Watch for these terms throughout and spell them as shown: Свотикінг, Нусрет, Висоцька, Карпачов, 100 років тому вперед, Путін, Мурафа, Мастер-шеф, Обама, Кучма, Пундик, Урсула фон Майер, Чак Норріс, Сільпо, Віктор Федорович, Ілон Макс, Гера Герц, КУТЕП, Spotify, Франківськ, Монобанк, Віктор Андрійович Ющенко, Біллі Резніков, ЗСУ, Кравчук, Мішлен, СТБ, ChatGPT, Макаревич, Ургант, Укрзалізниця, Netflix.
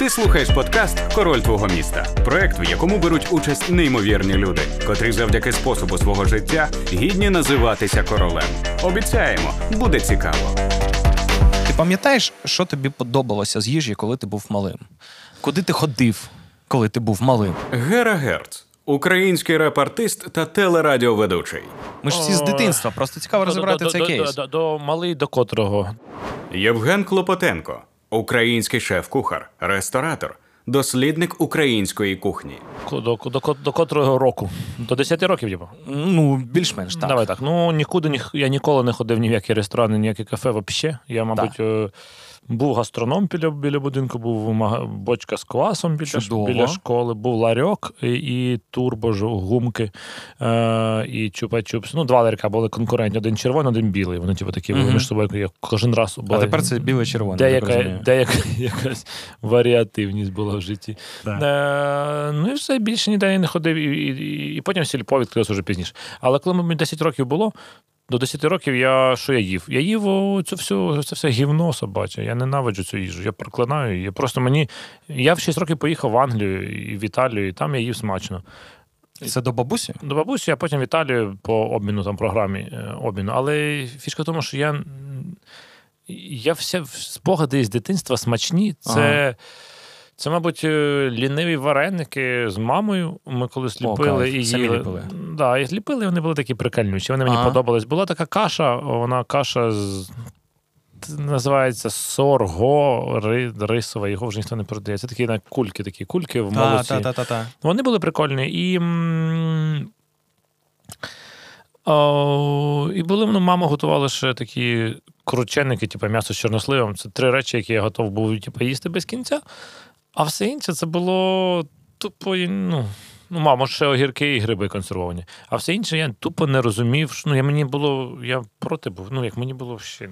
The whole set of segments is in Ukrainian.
Ти слухаєш подкаст «Король твого міста», проект, в якому беруть участь неймовірні люди, котрі завдяки способу свого життя гідні називатися королем. Обіцяємо, буде цікаво. Ти пам'ятаєш, що тобі подобалося з їжі, коли ти був малим? Куди ти ходив, коли ти був малим? Гера Герц. Український реп-артист та телерадіоведучий. Ми ж всі з дитинства, просто цікаво розібрати цей кейс. До малий до котрого? Євген Клопотенко. Український шеф-кухар, ресторатор, дослідник української кухні. До котрого року? До 10 років, типу? Ну, більш-менш, так. Давай так. Ну, я ніколи не ходив ні в які ресторани, ні в які кафе взагалі. Я, мабуть... Так. Був гастроном біля будинку, був бочка з квасом біля школи, був ларьок і турбо, гумки, і чупа-чупс. Ну, два ларька були конкурентні. Один червоний, один білий. Вони типу такі були між собою, як кожен раз була. А тепер це біле-червоне. Деяка якась варіативність була в житті. Ну і все, більше ніде я не ходив. І потім сільпо відкрилося вже пізніше. Але коли мені 10 років було, до 10 років що я їв? Я їв це все гівно собаче. Я ненавиджу цю їжу, я проклинаю її. Я в 6 років поїхав в Англію і в Італію, і там я їв смачно. Це до бабусі? До бабусі, а потім в Італію по обміну, там, програмі обміну. Але фішка в тому, що я все спогади з дитинства смачні. Це, мабуть, ліниві вареники з мамою. Ми колись ліпили і їли. Самі ліпили? Да, їх ліпили, вони були такі прикольнючі. Вони мені подобались. Була така каша, називається сорго рисова, його вже ніхто не продає. Це такі кульки в молоці. Та. Вони були прикольні. І були, мама готувала ще такі крученики, типу м'ясо з чорносливом. Це 3 речі, які я готов був їсти без кінця. А все інше це було тупо, мама, ще огірки і гриби консервовані. А все інше я тупо не розумів. Я проти був. Як мені було ще...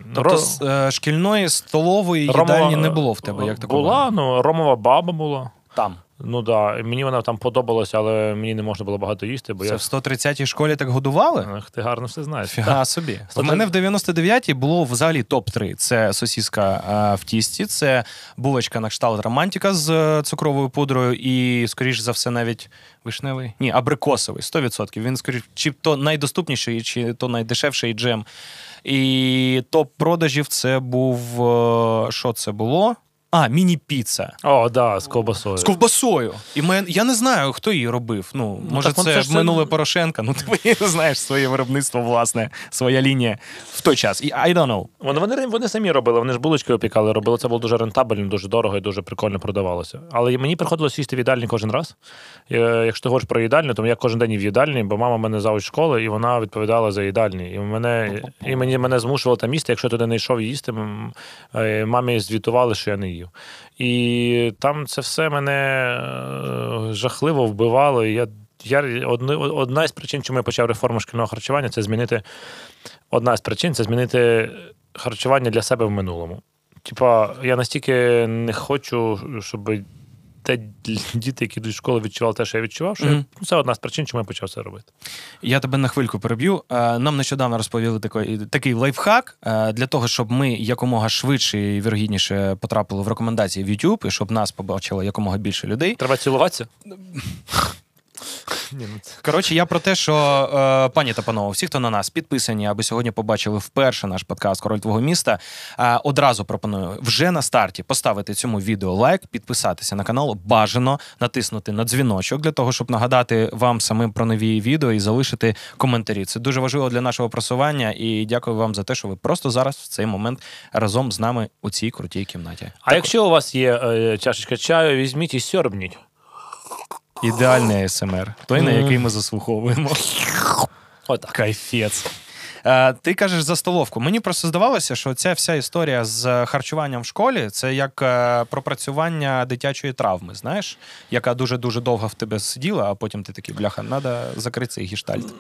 Шкільної, столової, їдальні не було в тебе, як такого? Була, ромова баба була. Там? Ну, так. Мені вона там подобалася, але мені не можна було багато їсти, бо я... Це в 130-й школі так годували? Ах, ти гарно все знаєш. Фіга собі. У мене в 99-й було взагалі топ-3. Це сосиска в тісті, це булочка на кшталт романтика з цукровою пудрою і, скоріш за все, навіть вишневий? Ні, абрикосовий, 100%. Він, скоріш, чи то найдоступніший, чи то найдешевший джем. І топ-продажів це був... Що це було? Міні-піца. О, да, з ковбасою. З ковбасою. І я не знаю, хто її робив. Може, це минуле Порошенка. Ти знаєш своє виробництво, власне, своя лінія в той час. I don't know. Вони самі робили. Вони ж булочки опікали, робили. Це було дуже рентабельно, дуже дорого і дуже прикольно продавалося. Але мені приходилось їсти в їдальні кожен раз. Якщо ти говориш про їдальню, то я кожен день в їдальні, бо мама мене зауч школи, і вона відповідала за їдальні. І мене змушувало там їсти. Якщо я туди не йшов їсти, мамі звітували, що я не їв. І там це все мене жахливо вбивало. Одна із причин, чому я почав реформу шкільного харчування, це змінити харчування для себе в минулому. Типа, я настільки не хочу, щоб діти, які йдуть в школу, відчували те, що я відчував. Це одна з причин, чому я почав це робити. Я тебе на хвильку переб'ю. Нам нещодавно розповіли такий лайфхак для того, щоб ми якомога швидше і вірогідніше потрапили в рекомендації в YouTube, і щоб нас побачило якомога більше людей. Треба цілуватися? Коротше, я про те, що, пані та панове, всі, хто на нас підписані, аби сьогодні побачили вперше наш подкаст «Король твого міста», одразу пропоную вже на старті поставити цьому відео лайк, підписатися на канал, бажано натиснути на дзвіночок для того, щоб нагадати вам самим про нові відео і залишити коментарі. Це дуже важливо для нашого просування, і дякую вам за те, що ви просто зараз в цей момент разом з нами у цій крутій кімнаті. А якщо у вас є чашечка чаю, візьміть і сьорбніть. Ідеальний АСМР. Той, на який ми заслуховуємо. Отак. Кайфець. Ти кажеш за столовку. Мені просто здавалося, що ця вся історія з харчуванням в школі – це як пропрацювання дитячої травми, знаєш? Яка дуже-дуже довго в тебе сиділа, а потім ти такий, бляха, треба закрити цей гештальт.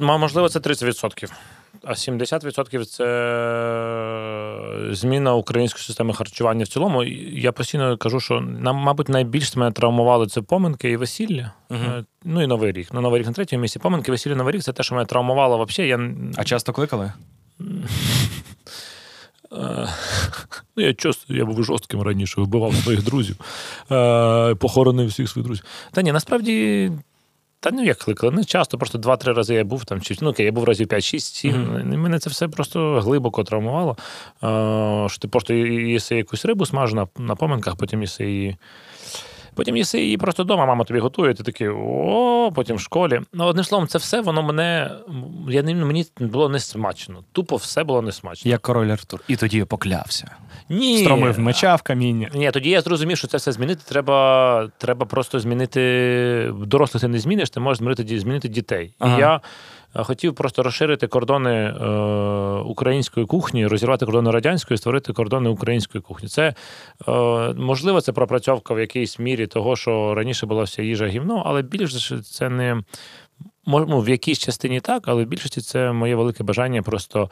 Можливо, це 30%. А 70% – це зміна української системи харчування в цілому. Я постійно кажу, що нам, мабуть, найбільше мене травмували це поминки і весілля. І Новий рік. Новий рік на 3-му місці. Поминки, весілля, Новий рік – це те, що мене травмувало взагалі. А часто кликали? Ну, я був жорстким раніше, вбивав своїх друзів, похоронив всіх своїх друзів. Та ні, насправді, як кликали, не часто, просто 2-3 рази я був там, чи, я був разів 5-6-7, мене це все просто глибоко травмувало, що ти просто їси якусь рибу смажу на поминках, потім їси її просто вдома, мама тобі готує, ти такий, потім в школі. Ну, одним словом, це все, воно мені було несмачно. Тупо все було несмачно. Як король Артур. І тоді я поклявся. Ні. Стромив меча в каміння. Ні, тоді я зрозумів, що це все змінити треба просто змінити. Дорослих ти не зміниш, ти можеш змінити дітей. Ага. І я хотів просто розширити кордони української кухні, розірвати кордони радянської, створити кордони української кухні. Це, можливо, це пропрацьовка в якійсь мірі того, що раніше була вся їжа гівно, але більше це не... в якійсь частині так, але в більшості це моє велике бажання просто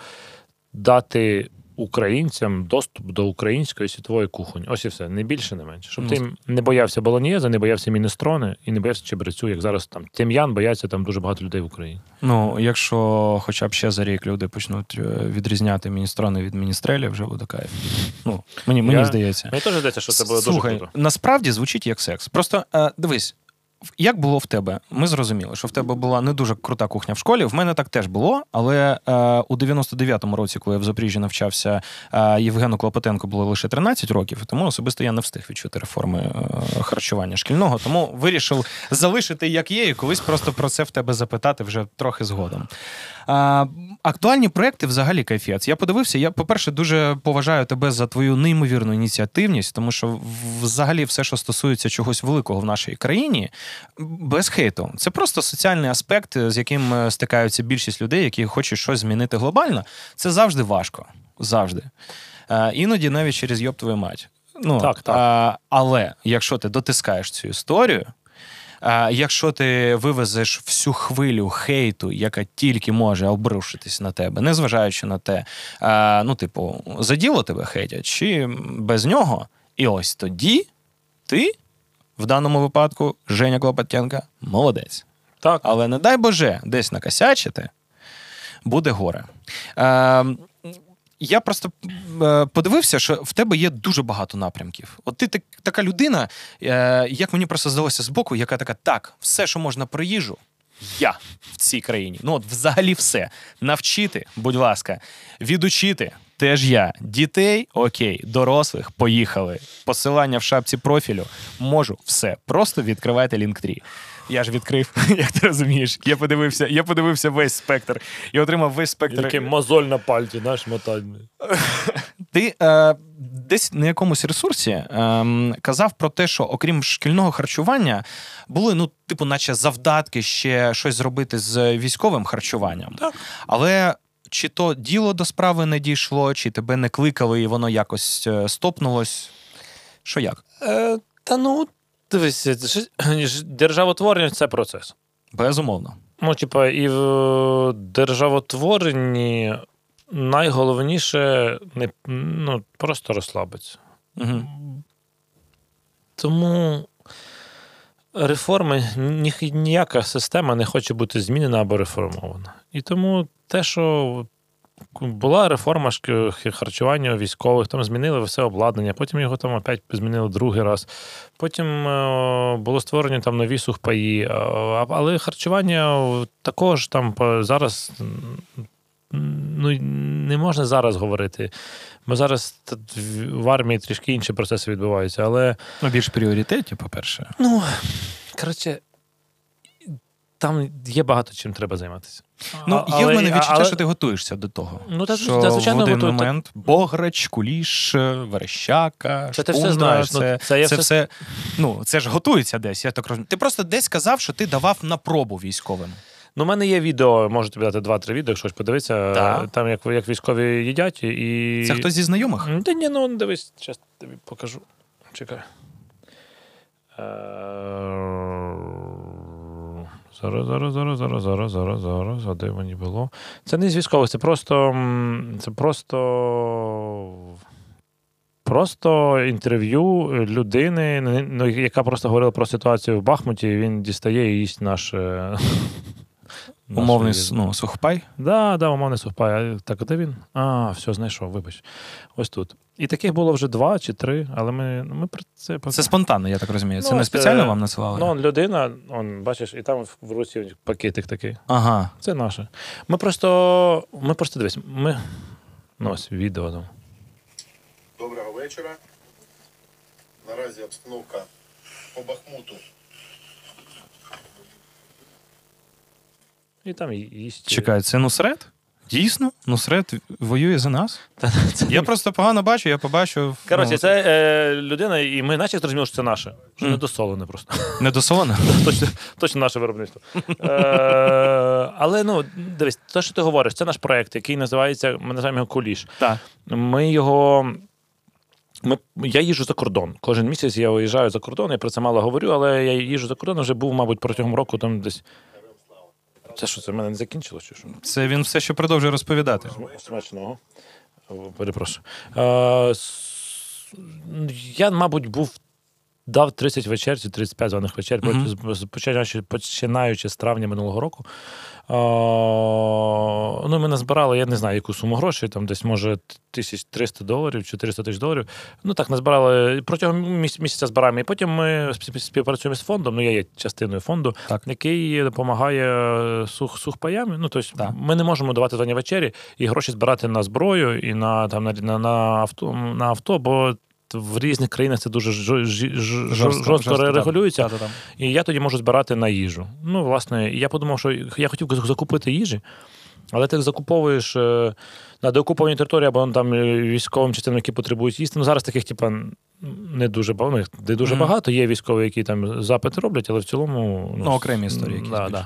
дати українцям доступ до української світової кухні. Ось і все. Не більше, не менше. Щоб ти не боявся болоньєза, не боявся мінестрони і не боявся чебрецю, як зараз там тим'ян бояться там дуже багато людей в Україні. Ну, якщо хоча б ще за рік люди почнуть відрізняти мінестрони від міністрелі, вже буде кайф. Ну, мені здається. Мені теж здається, що це було дуже круто. Насправді звучить як секс. Просто дивись, як було в тебе? Ми зрозуміли, що в тебе була не дуже крута кухня в школі. В мене так теж було, але у 99-му році, коли я в Запоріжжі навчався, Євгену Клопотенку було лише 13 років, тому особисто я не встиг відчути реформи харчування шкільного, тому вирішив залишити як є і колись просто про це в тебе запитати вже трохи згодом. Актуальні проекти взагалі кайфіац. Я подивився, я, по-перше, дуже поважаю тебе за твою неймовірну ініціативність, тому що взагалі все, що стосується чогось великого в нашій країні, без хейту. Це просто соціальний аспект, з яким стикаються більшість людей, які хочуть щось змінити глобально. Це завжди важко. Завжди. Іноді навіть через йоб твою мать. Ну, так. Але якщо ти дотискаєш цю історію, якщо ти вивезеш всю хвилю хейту, яка тільки може обрушитись на тебе, незважаючи на те, заділо тебе хейтять, чи без нього, і ось тоді ти... В даному випадку Женя Клопотенко молодець. Так. Але не дай Боже десь накосячити, буде горе. Я просто подивився, що в тебе є дуже багато напрямків. От ти така людина, як мені просто здалося збоку, яка така, так, все, що можна про їжу, я в цій країні. Ну от взагалі все. Навчити, будь ласка, відучити. Теж я. Дітей, окей, дорослих, поїхали. Посилання в шапці профілю. Можу все. Просто відкривайте Linktree. Я ж відкрив, як ти розумієш. Я подивився весь спектр. І отримав весь спектр. Такий мозоль на пальці, наш мотальний. Ти десь на якомусь ресурсі казав про те, що окрім шкільного харчування, були, наче завдатки ще щось зробити з військовим харчуванням. Так. Але... Чи то діло до справи не дійшло, чи тебе не кликали, і воно якось стопнулось? Що як? Дивись, державотворення – це процес. Безумовно. І в державотворенні найголовніше просто розслабитися. Угу. Тому... Реформи, ніяка система не хоче бути змінена або реформована. І тому те, що була реформа харчування військових, там змінили все обладнання, потім його там опять змінили другий раз, потім було створені там нові сухпаї, але харчування також там зараз... не можна зараз говорити. Бо зараз в армії трішки інші процеси відбуваються, але... більш пріоритетів, по-перше. Там є багато чим треба займатися. Є в мене відчуття, що ти готуєшся до того. Звичайно, в один момент бограч, куліш, верещака, шпунда. Це ти все знаєш. Це ж готується десь, я так розумію. Ти просто десь казав, що ти давав на пробу військовим. У мене є відео, можу тобі дати 2-3 відео, щось подивитися, там як військові їдять. І... Це хтось зі знайомих? Дивись, зараз тобі покажу. Чекай. Зараз, а де мені було? Це не з військових, це просто... Просто інтерв'ю людини, яка просто говорила про ситуацію в Бахмуті, він дістає і їсть наш... Умовний сухпай? Да, умовний сухпай. Так, де він? А, все, знайшов, вибач. Ось тут. І таких було вже 2 чи 3, але ми про це... Це спонтанно, я так розумію. Це не спеціально вам насилали? Ну, людина, бачиш, і там в руці пакетик такий. Ага. Це наше. Ми просто дивись, ось відео там. Доброго вечора. Наразі обстановка по Бахмуту. І там їсть. Чекай, це Нусрет? Дійсно? Нусрет воює за нас? Я просто погано бачу, я побачу... Коротше, це людина, і ми наче зрозуміли, що це наше. Що недосолене просто. Недосолене? Точно наше виробництво. Але, дивись, те, що ти говориш, це наш проєкт, який називається, ми називаємо його «Куліш». Ми його... Я їжджу за кордон. Кожен місяць я виїжджаю за кордон, я про це мало говорю, але я їжджу за кордон, вже був, мабуть, протягом року там десь... Це що, це в мене не закінчилось? Чи що? Це він все ще продовжує розповідати. Смачного. Перепрошую. Я, мабуть, дав 30 вечер чи 35 званих вечер, починаючи з травня минулого року. Ми назбирали, я не знаю, яку суму грошей, там десь, може, $1300 чи $400,000. Так назбирали, протягом місяця збираємо. І потім ми співпрацюємо з фондом, я є частиною фонду, так, який допомагає сухпаями. Тобто ми не можемо давати звані вечері і гроші збирати на зброю і на авто, бо в різних країнах це дуже жорстко регулюється. І я тоді можу збирати на їжу. Власне, я подумав, що я хотів закупити їжі, але ти закуповуєш на деокупованій території, або там військовим частинам, які потребують їсти. Зараз таких, не дуже багато. Є військові, які там запити роблять, але в цілому... окремі історії якісь.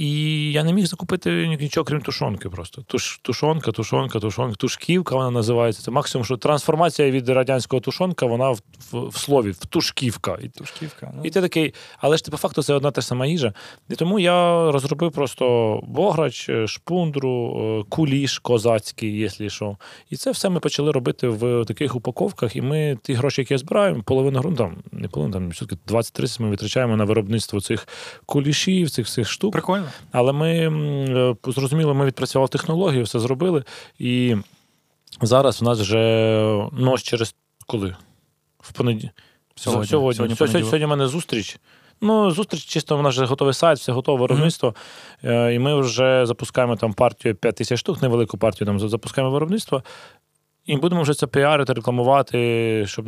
І я не міг закупити нічого, крім тушонки просто. Тушонка. Тушківка вона називається. Це максимум, що трансформація від радянського тушонка, вона в слові, в тушківка. І ти такий, але ж ти по факту це одна та ж сама їжа. І тому я розробив просто бограч, шпундру, куліш козацький, якщо що. І це все ми почали робити в таких упаковках. Ми ті гроші, які збираємо, половину грунту, не половину, там, все-таки 20-30 ми витрачаємо на виробництво цих кулішів, цих всіх штук. Прикольно. Але ми, зрозуміло, ми відпрацювали технологію, все зробили, і зараз в нас вже нож через... Коли? В понеділок. Сьогодні в мене зустріч. Зустріч чисто, в нас вже готовий сайт, все готове виробництво, і ми вже запускаємо там партію 5000 штук, невелику партію там запускаємо виробництво. І будемо вже це піарити, рекламувати, щоб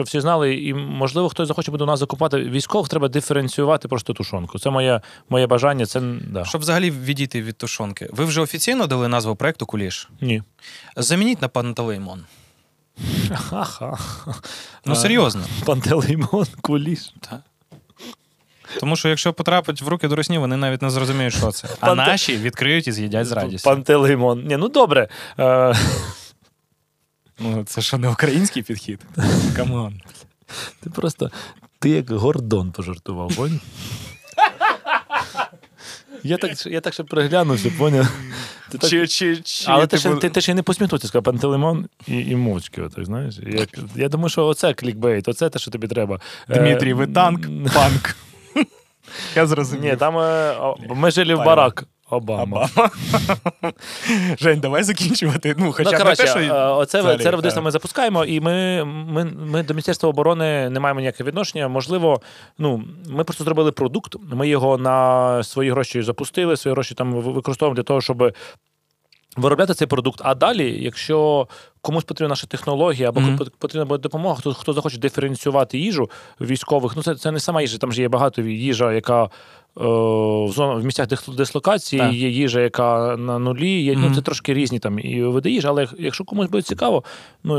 всі знали. І, можливо, хтось захоче буде у нас закупати. Військових треба диференціювати просто тушонку. Це моє бажання. Це, да. Щоб взагалі відійти від тушонки. Ви вже офіційно дали назву проєкту «Куліш»? Ні. Замініть на «Пантелеймон». Ха-ха. Серйозно. «Пантелеймон», «Куліш». Так. Тому що, якщо потрапить в руки до русні, вони навіть не зрозуміють, що це. А наші відкриють і з'їдять з радістю. «Пантелеймон». Ні, добре. Це що, не український підхід? Камон. Ти як Гордон пожартував, поняв? Я так ще приглянувся, поняв? Але ти ще й не посміхнувся, сказав «Пантелеймон» і мовчки, знаєш? Я думаю, що оце клікбейт, оце те, що тобі треба. Дмитрій, ви танк? Панк. Я зрозумів. Ні, там ми жили в барак. Обама. Жень, давай закінчувати. Це виробництво ми запускаємо, і ми до Міністерства оборони не маємо ніякого відношення. Можливо, ми просто зробили продукт, ми його на свої гроші запустили, свої гроші там використовуємо для того, щоб виробляти цей продукт. А далі, якщо комусь потрібна наша технологія або потрібна буде допомога, хто захоче диференціювати їжу військових, це не сама їжа, там ж є багато їжа, яка в місцях дислокації, є їжа, яка на нулі, це трошки різні там і види їжі, але якщо комусь буде цікаво,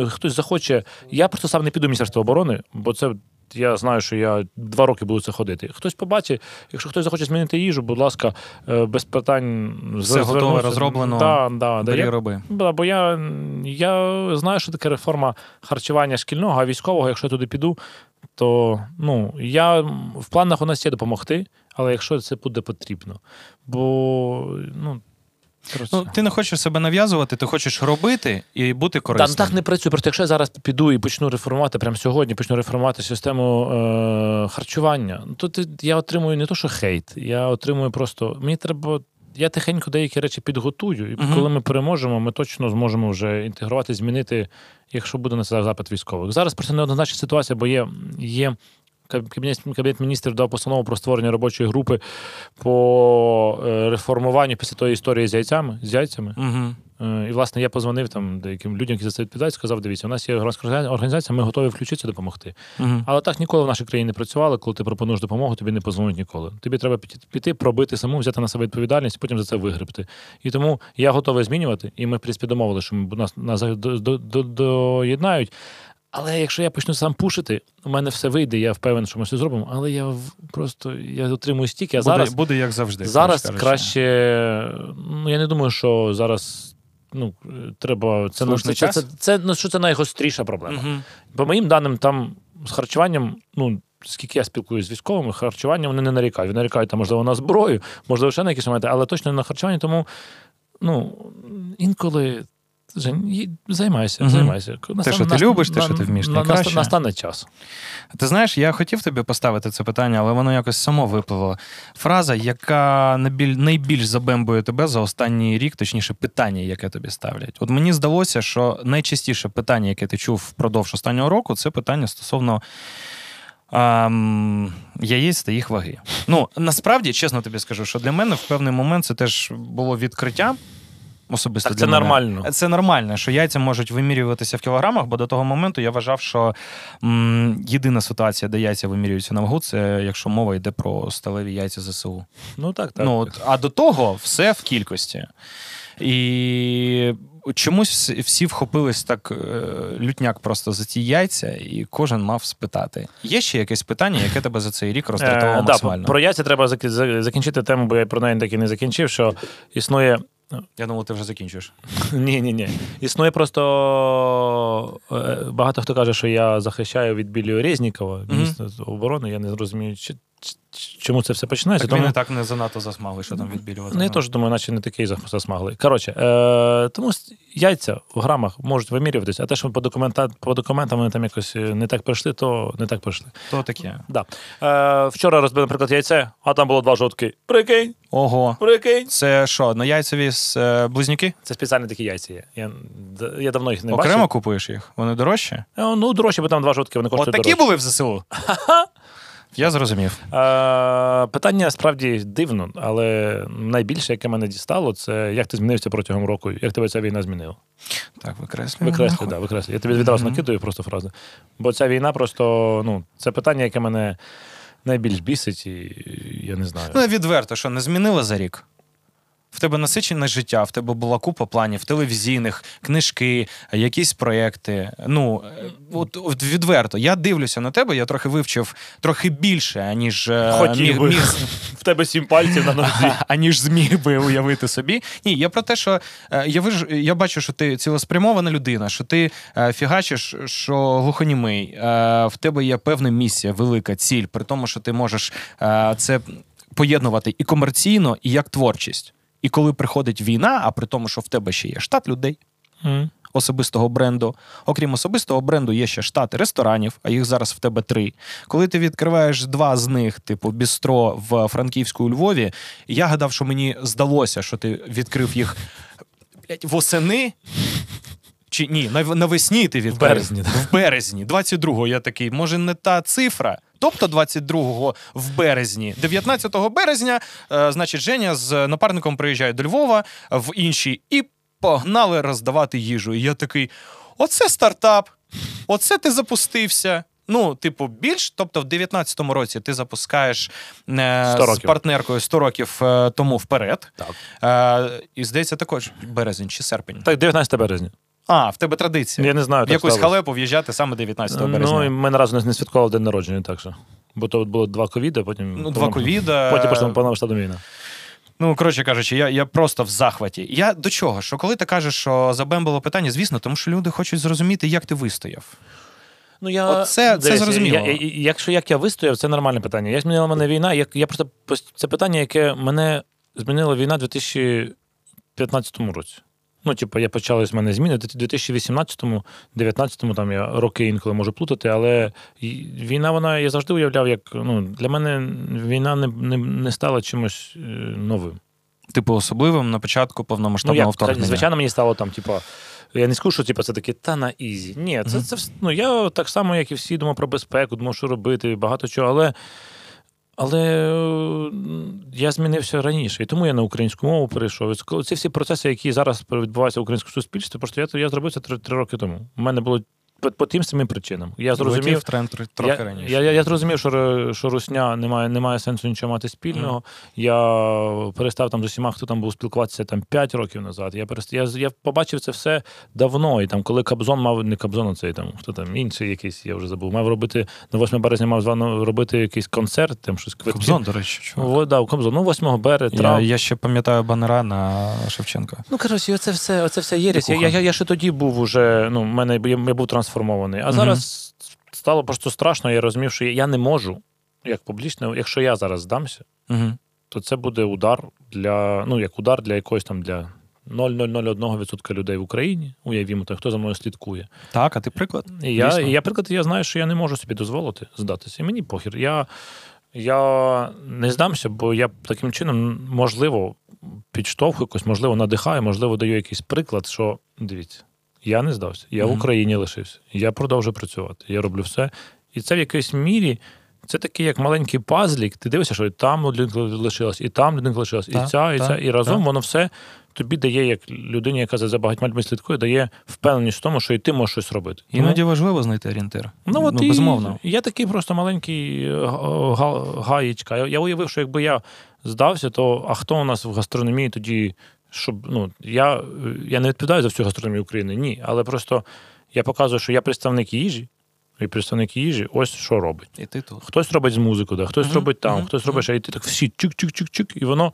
хтось захоче, я просто сам не піду в Міністерство оборони, бо це, я знаю, що я 2 роки буду це ходити. Хтось побачить, якщо хтось захоче змінити їжу, будь ласка, без питань... Все готове, розроблено, бери, роби. Бо я знаю, що таке реформа харчування шкільного, а військового, якщо я туди піду, то я в планах у нас є допомогти, але якщо це буде потрібно. Бо Ну, ти не хочеш себе нав'язувати, ти хочеш робити і бути корисним. Так не працює. Просто якщо я зараз піду і почну реформувати, прямо сьогодні почну реформувати систему харчування, то я отримую не то, що хейт, я отримую просто... Мені треба... Я тихенько деякі речі підготую, і коли ми переможемо, ми точно зможемо вже інтегрувати, змінити, якщо буде на це запит військових. Зараз просто неоднозначна ситуація, бо є Кабінет міністрів дав постанову про створення робочої групи по реформуванню після тої історії з яйцями. І, власне, я позвонив там деяким людям, які за це відповідають, сказав, дивіться, у нас є громадська організація, ми готові включитися, допомогти. Але так ніколи в нашій країні не працювало, коли ти пропонуєш допомогу, тобі не позвонять ніколи. Тобі треба піти, пробити саму, взяти на себе відповідальність, потім за це вигребти. І тому я готовий змінювати, і ми, в принципі, домовили, що нас доєднають. Але якщо я почну сам пушити, у мене все вийде, я впевнений, що ми все зробимо, але я просто отримую стільки, а зараз... Буде як завжди. Зараз краще... Ну, я не думаю, що зараз... Ну, треба... Це це найгостріша проблема. По моїм даним, там з харчуванням, ну, скільки я спілкуюся з військовими, харчування вони не нарікають. Вони нарікають, там, можливо, на зброю, можливо, ще на якісь моменти, але точно не на харчування, тому, ну, інколи... Займайся. Те, що ти любиш, те, що ти вмієш, найкраще. Настане час. Ти знаєш, я хотів тобі поставити це питання, але воно якось само випливло. Фраза, яка найбільш забембує тебе за останній рік, точніше, питання, яке тобі ставлять. От мені здалося, що найчастіше питання, яке ти чув впродовж останнього року, це питання стосовно яєць та їх ваги. Ну, насправді, чесно тобі скажу, що для мене в певний момент це теж було відкриття. Особисто так, це мене. Нормально. Це нормально, що яйця можуть вимірюватися в кілограмах, бо до того моменту я вважав, що єдина ситуація, де яйця вимірюються на вагу, це якщо мова йде про сталеві яйця ЗСУ. Ну так. Ну, так. А до того все в кількості. І чомусь всі вхопились так лютняк просто за ті яйця, і кожен мав спитати. Є ще якесь питання, яке тебе за цей рік роздратувало максимально? Про яйця треба закінчити тему, бо я про неї так і не закінчив, що існує... Я думав, ти вже закінчуєш. Ні. Існує просто... Багато хто каже, що я захищаю від Біллі Резнікова, міністра оборони. Я не розумію, чому це все починається. Так він і так не занадто засмаглий, що там від Біллі. Ну, я теж думаю, наче не такий засмаглий. Коротше, тому яйця в грамах можуть вимірюватися, а те, що по документам вони там якось не так прийшли, то не так прийшли. То таке. Да. Вчора розбили, наприклад, яйце, а там було 2 жовтки. Прикинь! Ого. Прикинь. Це що, однояйцеві близнюки? Це спеціальні такі яйця є. Я давно їх не бачив. Окремо купуєш їх? Вони дорожчі? Ну, дорожчі, бо там 2 жовтки, вони коштують дорожчі. От такі були в ЗСУ? Я зрозумів. Питання, справді, дивно, але найбільше, яке мене дістало, це як ти змінився протягом року, як тебе ця війна змінила. Так, викреслюю. Я тобі відразу накидаю просто фразу. Бо ця війна просто, ну, це питання, яке мене найбільш бісить, і я не знаю. Ну, відверто, що не змінила за рік? В тебе насичене життя, в тебе була купа планів, телевізійних, книжки, якісь проєкти. Ну, от відверто, я дивлюся на тебе, я трохи вивчив, трохи більше, аніж... В тебе 7 пальців на нозі. Аніж зміг би уявити собі. Ні, я про те, що я бачу, що ти цілеспрямована людина, що ти фігачиш, що глухонімий, в тебе є певна місія, велика ціль, при тому, що ти можеш це поєднувати і комерційно, і як творчість. І коли приходить війна, а при тому, що в тебе ще є штат людей, особистого бренду. Окрім особистого бренду, є ще штати ресторанів, а їх зараз в тебе 3. Коли ти відкриваєш 2 з них, типу бістро в Франківську у Львові, я гадав, що мені здалося, що ти відкрив їх восени... Чи ні, навесні ти відкрив. В березні. 22-го я такий, може не та цифра. Тобто 22-го в березні. 19 березня, значить, Женя з напарником приїжджає до Львова в іншій і погнали роздавати їжу. І я такий, оце стартап, оце ти запустився. Ну, типу, тобто в 19-му році ти запускаєш з партнеркою 100 років тому вперед. Так. І, здається, також березень чи серпень. Так, 19 березня. А, в тебе традиція. Я не знаю. В якусь халепу в'їжджати саме 19 березня. Ну, і ми наразі не святкували день народження, так що. Бо то було 2 ковіда, потім... Ну, 2 ковіда... Потім просто повномасштабна війна. Ну, коротше кажучи, я просто в захваті. Я до чого? Що коли ти кажеш, що забембило питання, звісно, тому що люди хочуть зрозуміти, як ти вистояв. Ну, це зрозуміло. Якщо як я вистояв, це нормальне питання. Як змінила мене війна? Це питання, яке мене змінила війна 2000... 2015 році. Ну, типу, я почалась в мене зміни. У 2018-му, 19-му, там я роки інколи можу плутати, але війна, вона, я завжди уявляв, як, ну, для мене війна не стала чимось новим. Типу, особливим на початку повномасштабного вторгнення. Звичайно, мені стало там, типу, я не скажу, що типу, це таке, та на ізі. Ні, це, ну, я так само, як і всі, думав про безпеку, думав, що робити, багато чого, але я змінився раніше, і тому я на українську мову перейшов. Ці всі процеси, які зараз відбуваються в українському суспільстві, просто я зробив це 3 роки тому. У мене було по тим самим причинам. Я зрозумів, тренд трохи раніше. Я зрозумів, що русня немає сенсу нічого мати спільного. Я перестав там з усіма, хто там був, спілкуватися там 5 років назад. Я побачив це все давно. І там, коли Кобзон мав, не Кобзон, а цей там, хто там інший якийсь, я вже забув, мав робити, на 8 березня мав робити якийсь концерт, там щось квитки. Кобзон, до речі, чого? Да, Кобзон. Ну, 8 березня. Я ще пам'ятаю банера на Шевченка. Ну, коротше, оце все єресь. Я ще тоді був уже, ну, в мене, я був трансформований. А зараз стало просто страшно, я розумів, що я не можу, як публічно, якщо я зараз здамся, то це буде удар для якоїсь там, для 0,001% людей в Україні. Уявімо, то хто за мною слідкує. Так, а ти приклад? Я знаю, що я не можу собі дозволити здатися. І мені похір. Я не здамся, бо я таким чином, можливо, підштовхую якось, можливо, надихаю, можливо, даю якийсь приклад, що, дивіться, я не здався. Я в Україні лишився. Я продовжу працювати. Я роблю все. І це в якійсь мірі, це такий як маленький пазлік. Ти дивишся, що і там людинка лишилась, і там людинка лишилась, і ця. І разом воно все тобі дає, як людині, яка за багатьма людьми слідкує, дає впевненість в тому, що і ти можеш щось робити. Іноді важливо знайти орієнтир. Ну, безумовно. Я такий просто маленький гаєчка. Я уявив, що якби я здався, то а хто у нас в гастрономії тоді... Щоб, ну, я не відповідаю за всю гастрономію України, ні. Але просто я показую, що я представник їжі, і представник їжі ось що робить. І ти тут. Хтось робить з музикою, да, хтось робить там, хтось робить, а і ти так всі чик-чик-чик-чик, і воно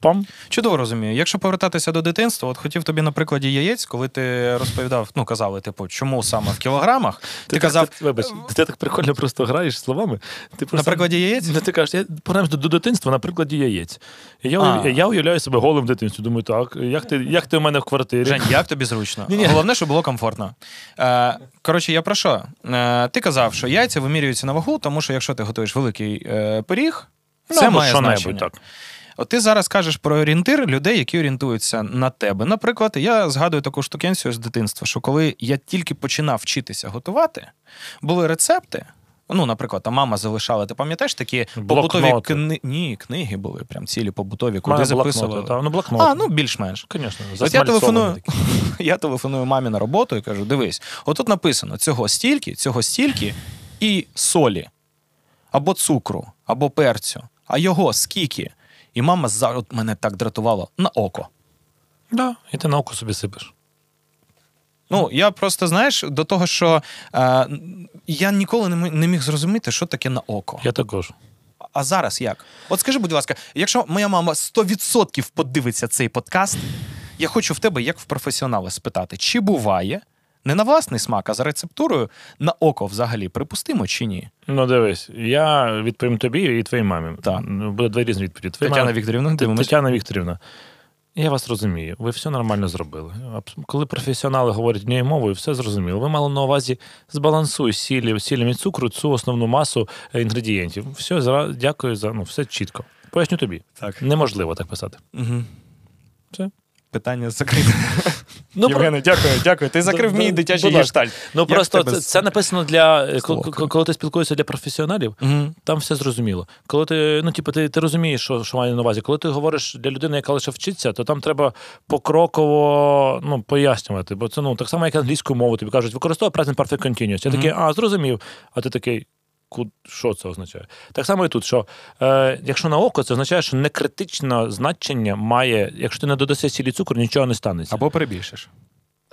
пам. Чудово розумію. Якщо повертатися до дитинства, от хотів тобі на прикладі яєць, коли ти розповідав, ну, казали, типу, чому саме в кілограмах, ти казав... Вибач, ти так прикольно просто граєш словами. На прикладі яєць? Ти кажеш, я повернемося до дитинства на прикладі яєць. Я уявляю себе голим в дитинстві. Думаю, так, як ти у мене в квартирі? Жень, як тобі зручно? Головне, щоб було комфортно. Коротше, я про що? Ти казав, що яйця вимірюються на вагу, тому що якщо ти готуєш великий пиріг, це має значення. От ти зараз кажеш про орієнтир людей, які орієнтуються на тебе. Наприклад, я згадую таку штукенцію з дитинства, що коли я тільки починав вчитися готувати, були рецепти. Ну, наприклад, а мама залишала, ти пам'ятаєш, такі блокноти. Побутові книги були, прям цілі побутові, куди записували. Блокноти. Ну, більш-менш. Звісно, засмальцовані. Я телефоную мамі на роботу і кажу, дивись, отут написано, цього стільки і солі, або цукру, або перцю, а його скільки? І мама от мене так дратувала на око. Да, і ти на око собі сипиш. Ну, я просто, знаєш, до того, що я ніколи не міг зрозуміти, що таке на око. Я також. А зараз як? От скажи, будь ласка, якщо моя мама 100% подивиться цей подкаст, я хочу в тебе, як в професіонала, спитати, чи буває, не на власний смак, а за рецептурою, на око взагалі припустимо чи ні? Ну, дивись, я відповім тобі і твоїй мамі. Так. Буде 2 різні відповіді. Тетяна Вікторівна, я вас розумію, ви все нормально зробили. Коли професіонали говорять однією мовою, все зрозуміло. Ви мали на увазі, збалансуй сілі і цукру, цю основну масу інгредієнтів. Все, дякую за, ну, все чітко. Поясню тобі. Так. Неможливо так писати. Угу. Все. Питання закрите. Ну, Євгене, дякую. Ти закрив мій дитячий гештальт. Ну, просто це написано для... Коли ти спілкуєшся для професіоналів, там все зрозуміло. Коли ти, ну, типу, ти розумієш, що має на увазі. Коли ти говориш для людини, яка лише вчиться, то там треба покроково, ну, пояснювати. Бо це, ну, так само, як англійську мову. Тобі кажуть, використовуй present perfect continuous. Я такий, зрозумів. А ти такий, що це означає? Так само і тут, що якщо на око, це означає, що некритичне значення має, якщо ти не додаси сілі цукру, нічого не станеться. Або перебільшиш.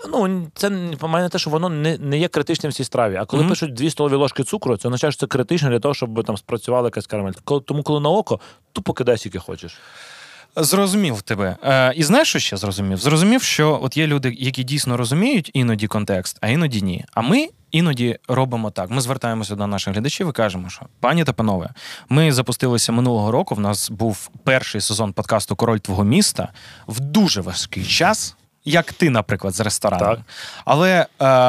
Ну, це має на те, що воно не є критичним в цій страві. А коли пишуть 2 столові ложки цукру, це означає, що це критично для того, щоб там спрацювала якась карамель. Тому коли на око, тупо кидай, скільки хочеш. Зрозумів тебе. І знаєш, що ще зрозумів? Зрозумів, що от є люди, які дійсно розуміють іноді контекст, а іноді ні. А ми іноді робимо так. Ми звертаємося до наших глядачів і кажемо, що пані та панове, ми запустилися минулого року, в нас був перший сезон подкасту «Король твого міста» в дуже важкий час, як ти, наприклад, з ресторану. Так. Але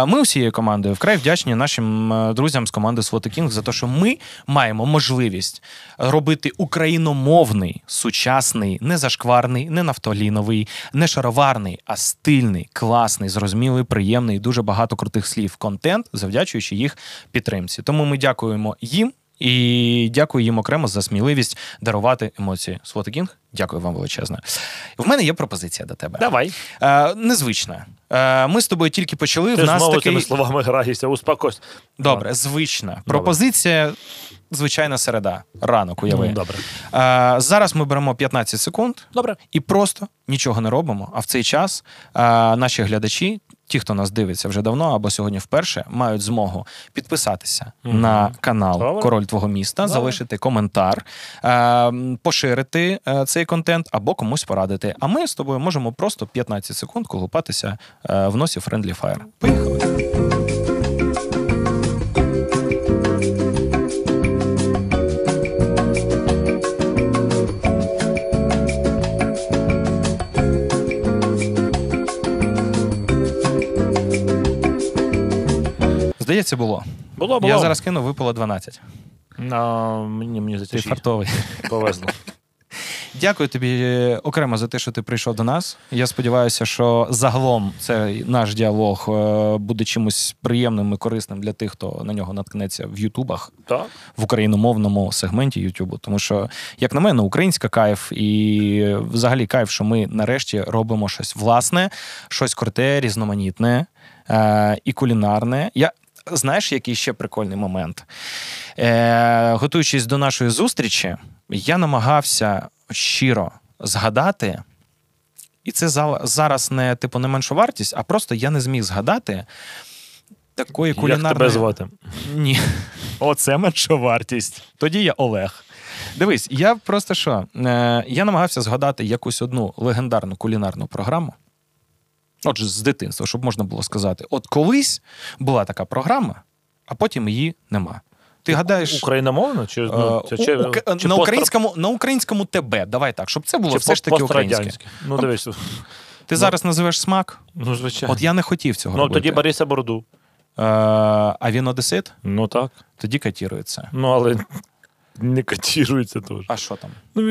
ми усією командою вкрай вдячні нашим друзям з команди «Свотикінг» за те, що ми маємо можливість робити україномовний, сучасний, не зашкварний, не нафталіновий, не шароварний, а стильний, класний, зрозумілий, приємний, дуже багато крутих слів контент, завдячуючи їх підтримці. Тому ми дякуємо їм і дякую їм окремо за сміливість дарувати емоції. «Свотикінг», дякую вам величезне. В мене є пропозиція до тебе. Давай. Незвична. Ми з тобою тільки почали. Ти в нас знову такий... тими словами граєшся, успокойся. Добре, звична. Добре. Пропозиція, звичайна середа, ранок, уяви. Добре. Зараз ми беремо 15 секунд. Добре. І просто нічого не робимо. А в цей час наші глядачі, ті, хто нас дивиться вже давно або сьогодні вперше, мають змогу підписатися на канал «Король твого міста», залишити коментар, поширити цей контент або комусь порадити. А ми з тобою можемо просто 15 секунд колупатися в носі Friendly Fire. Поїхали! Здається, було. Було. Я зараз кину, випало 12. Мені за це. Ти фартовий. Повезло. Дякую тобі окремо за те, що ти прийшов до нас. Я сподіваюся, що загалом цей наш діалог буде чимось приємним і корисним для тих, хто на нього наткнеться в ютубах, в україномовному сегменті ютубу. Тому що, як на мене, українська кайф і взагалі кайф, що ми нарешті робимо щось власне, щось круте, різноманітне і кулінарне. Знаєш, який ще прикольний момент? Готуючись до нашої зустрічі, я намагався щиро згадати, і це зараз не, типу, не меншу вартість, а просто я не зміг згадати такої кулінарної... Як тебе звати? Ні. Оце меншу вартість. Тоді я Олег. Дивись, я просто що? Я намагався згадати якусь одну легендарну кулінарну програму. Отже, з дитинства, щоб можна було сказати. От колись була така програма, а потім її нема. Ти гадаєш... Україномовно? Чи, на українському ТБ. Давай так, щоб це було чи все ж таки українське. Ну, дивись. Ти зараз називаєш смак? Ну, звичайно. От я не хотів цього робити. Ну, тоді Бориса Бурду. А він одесит? Ну, так. Тоді котірується. Ну, але... Не котірується теж. А що там? Ну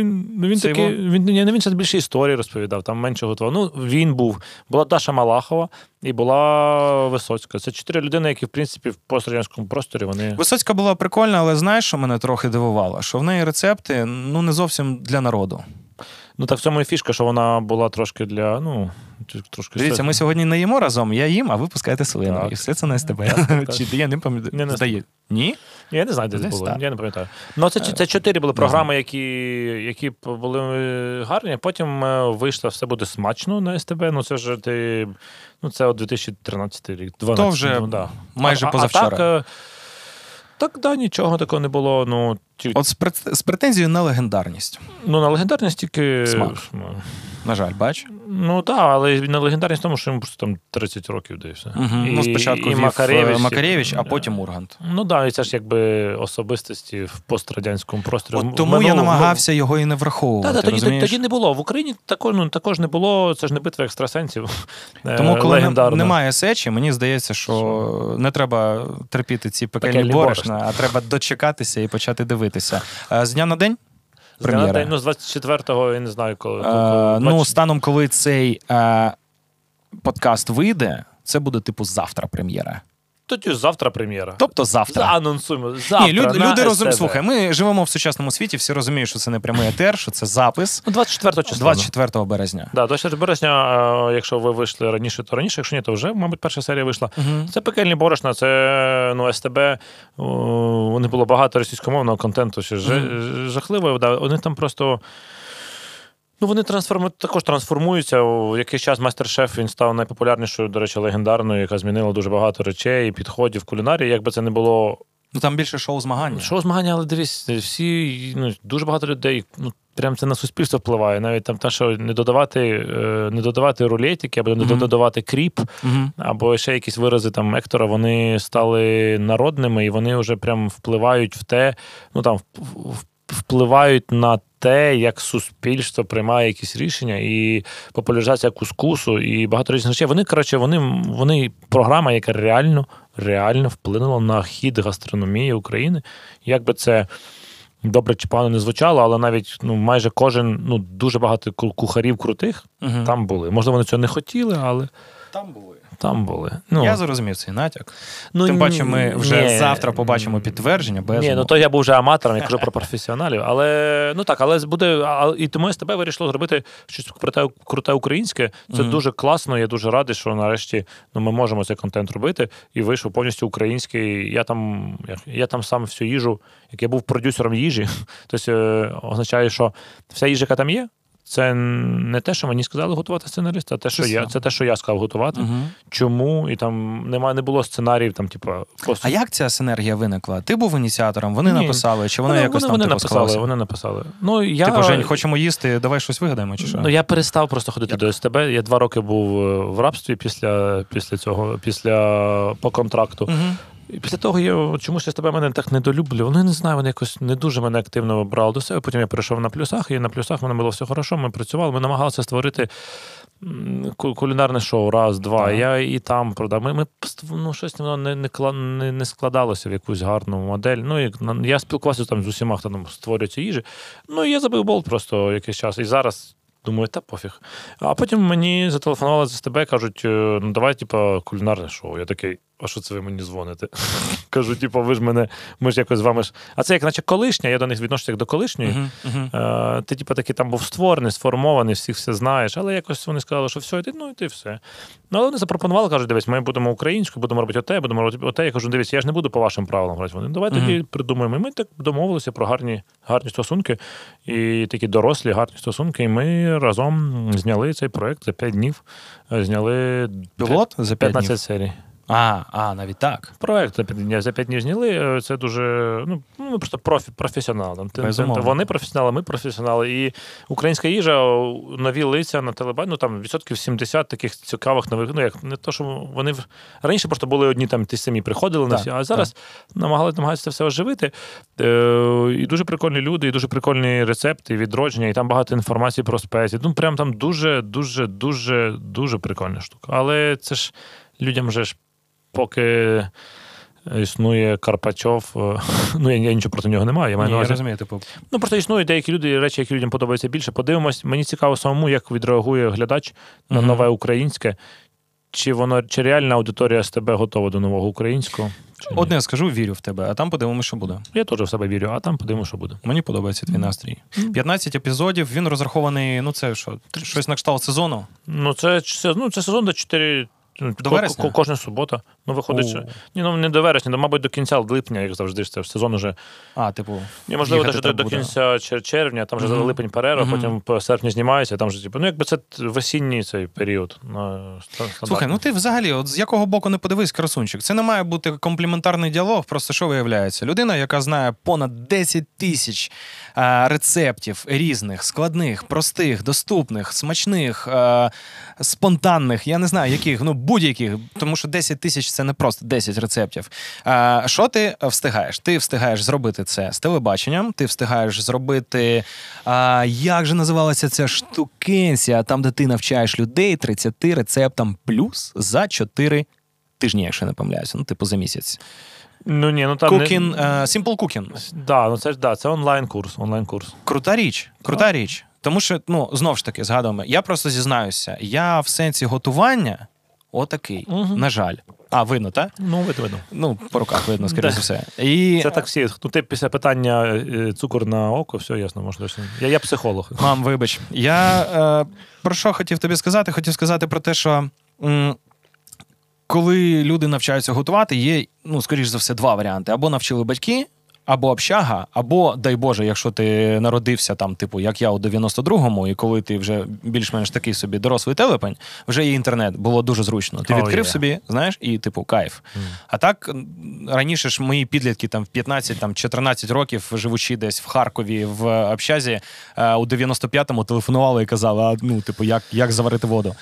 він такий, він зараз більше історії розповідав, там менше готував. Ну, він була Даша Малахова і була Висоцька. Це 4 людини, які, в принципі, в пострадянському просторі вони... Висоцька була прикольна, але знаєш, що мене трохи дивувало? Що в неї рецепти, ну, не зовсім для народу. Ну, так в цьому і фішка, що вона була трошки для, ну... Трошки. Дивіться, ми сьогодні не їмо разом, я їм, а ви пускаєте свинину. І все це на СТБ. Чи я не пам'ятаю? Ні? Я не знаю, де це було. Я не пам'ятаю. Ну, це 4 були програми, які були гарні. Потім вийшло «Все буде смачно» на СТБ. Ну, це ж ти... Ну, це 2013 рік. То вже майже позавчора. Так, да, нічого такого не було. Ну, тільки... От з претензією на легендарність. Ну, на легендарність тільки... Смак. На жаль, бач? Ну, так, да, але на легендарність тому, що йому просто там 30 років, де і все. Угу. І, ну, спочатку і Макаревич, а потім Ургант. Ну, так, да, і це ж якби особистості в пострадянському просторі. От тому я намагався його і не враховувати, тоді не було. В Україні також не було, це ж не битва екстрасенсів. Тому, коли немає сечі, мені здається, що не треба терпіти ці пекельні борошна, а треба дочекатися і почати дивитися. З дня на день? Прем'єра. Ну, з 24-го, я не знаю, коли. Ну, станом, коли цей подкаст вийде, це буде, типу, завтра прем'єра. Тоді завтра прем'єра. Тобто завтра. Заанонсуємо. Завтра. Ні, люди розуміють. Слухай, ми живемо в сучасному світі, всі розуміють, що це не прямий етер, що це запис. Ну, 24-го числа. 24 березня. Да, 24 березня, якщо ви вийшли раніше, то раніше, якщо ні, то вже, мабуть, перша серія вийшла. Угу. Це пекельні борошна, це, ну, СТБ. Вони було багато російськомовного контенту, що жахливо. Да. Вони там просто... Ну, вони також трансформуються. У якийсь час «Мастер-шеф» він став найпопулярнішою, до речі, легендарною, яка змінила дуже багато речей, підходів в кулінарії, якби це не було... Ну, там більше шоу-змагання. Шоу-змагання, але дивись, всі, ну, дуже багато людей, ну, прям це на суспільство впливає. Навіть там те, що не додавати рулетики, або не додавати кріп, або ще якісь вирази там ектора, вони стали народними, і вони вже прям впливають в те, ну там впливають на те, як суспільство приймає якісь рішення, і популяризація кускусу, і багато різних речей. Вони, коротше, вони програма, яка реально вплинула на хід гастрономії України. Як би це добре чи погано не звучало, але навіть майже кожен, дуже багато кухарів крутих там були. Можливо, вони цього не хотіли, але... Там були. Я зрозумів цей натяк. Тим паче, ми вже завтра побачимо підтвердження. То я був вже аматором, я кажу про професіоналів. Але, і тому СТБ вирішило зробити щось круте українське. Це дуже класно, я дуже радий, що нарешті ми можемо цей контент робити. І вийшов повністю український. Я там сам всю їжу, як я був продюсером їжі, тобто означає, що вся їжа, яка там є, це не те, що мені сказали готувати сценариста, а те, що я сказав готувати. Чому? І там не було сценаріїв. А як ця синергія виникла? Ти був ініціатором, вони написали, чи вони якось там склалися? Вони написали. Жень, хочемо їсти, давай щось вигадаємо, чи що? Я перестав просто ходити до СТБ. Я 2 роки був в рабстві після по контракту. І після того я чомусь СТБ мене так недолюблю. Я не знаю, вони якось не дуже мене активно брали до себе. Потім я перейшов на Плюсах, і на Плюсах в мене було все хорошо, ми працювали, ми намагалися створити кулінарне шоу, раз-два. Я і там продав. Щось не складалося в якусь гарну модель. Я спілкувався там з усіма, хто там створює ці їжі. Я забив болт просто якийсь час. І зараз думаю, та пофіг. А потім мені зателефонували з СТБ, кажуть, давай, кулінарне шоу. Я такий, а що це ви мені дзвоните? Кажу, ви ж мене, ми ж якось з вами ж... А це як наче колишня, я до них відношуся як до колишньої. Ти, такий там був створений, сформований, всіх все знаєш, але якось вони сказали, що все, йди все. Але вони запропонували, кажуть, дивись, ми будемо українською, будемо робити оте, будемо робити оте. Я кажу, дивись, я ж не буду по вашим правилам грати. Вони, давай тоді придумаємо. І ми так домовилися про гарні стосунки, і такі дорослі гарні стосунки, і ми разом зняли цей проект за 5 днів. Зняли пілот за 15 серій. Навіть так. Проєкт за 5 днів зняли. Це дуже, ми просто професіонали. Вони професіонали, ми професіонали. І українська їжа, нові лиця на телебаченні, там 70% таких цікавих нових, як не то, що вони... Раніше просто були одні там, ті самі приходили на всі, а зараз намагаються все оживити. І дуже прикольні люди, і дуже прикольні рецепти, відродження, і там багато інформації про спеції. Прям там дуже прикольна штука. Але це ж людям вже ж поки існує Карпачов, я нічого проти нього не маю. Я розумію, просто існують деякі люди, речі, які людям подобаються більше. Подивимось, мені цікаво самому, як відреагує глядач на нове українське. Чи реальна аудиторія СТБ готова до нового українського? Одне скажу, вірю в тебе, а там подивимося, що буде. Я теж в себе вірю, а там подивимося, що буде. Мені подобається твій настрій. 15 епізодів, він розрахований, це що, щось на кшталт сезону? Це сезон до 4... До вересня? Кожна субота. Виходить... не до вересня, мабуть, до кінця липня, як завжди, це сезон уже. Можливо, навіть до кінця червня, там вже за липень перерва, потім по серпні знімаюся, там вже, якби це весінній цей період. Слухай, ти взагалі, з якого боку не подивись, красунчик, це не має бути компліментарний діалог, просто що виявляється? Людина, яка знає понад 10 000 рецептів різних, складних, простих, доступних, смачних, спонтанних, я не знаю, яких, будь-яких, тому що 10 000 це не просто 10 рецептів. Що ти встигаєш? Ти встигаєш зробити це з телебаченням, ти встигаєш зробити, як же називалася ця штукенція, там, де ти навчаєш людей 30 рецептам плюс за 4 тижні, якщо не помиляюся, за місяць. Simple Cooking. Це онлайн-курс. Крута річ. Тому що, знов ж таки, згадуємо, я просто зізнаюся, я в сенсі готування отакий, на жаль. Видно, так? Видно. По руках видно, скоріше все. Це так всі. Ти після питання цукор на око, все ясно, можливо. Я психолог. Мам, вибач. Я про що хотів тобі сказати? Хотів сказати про те, що коли люди навчаються готувати, є, скоріш за все, два варіанти. Або навчили батьки, або общага, або, дай Боже, якщо ти народився там, типу, як я у 92-му, і коли ти вже більш-менш такий собі дорослий телепень, вже є інтернет, було дуже зручно. Ти відкрив собі, знаєш, і, типу, кайф. А так, раніше ж мої підлітки там в 15-14 років, живучи десь в Харкові, в общазі, у 95-му телефонували і казали, а, ну, типу, як заварити воду.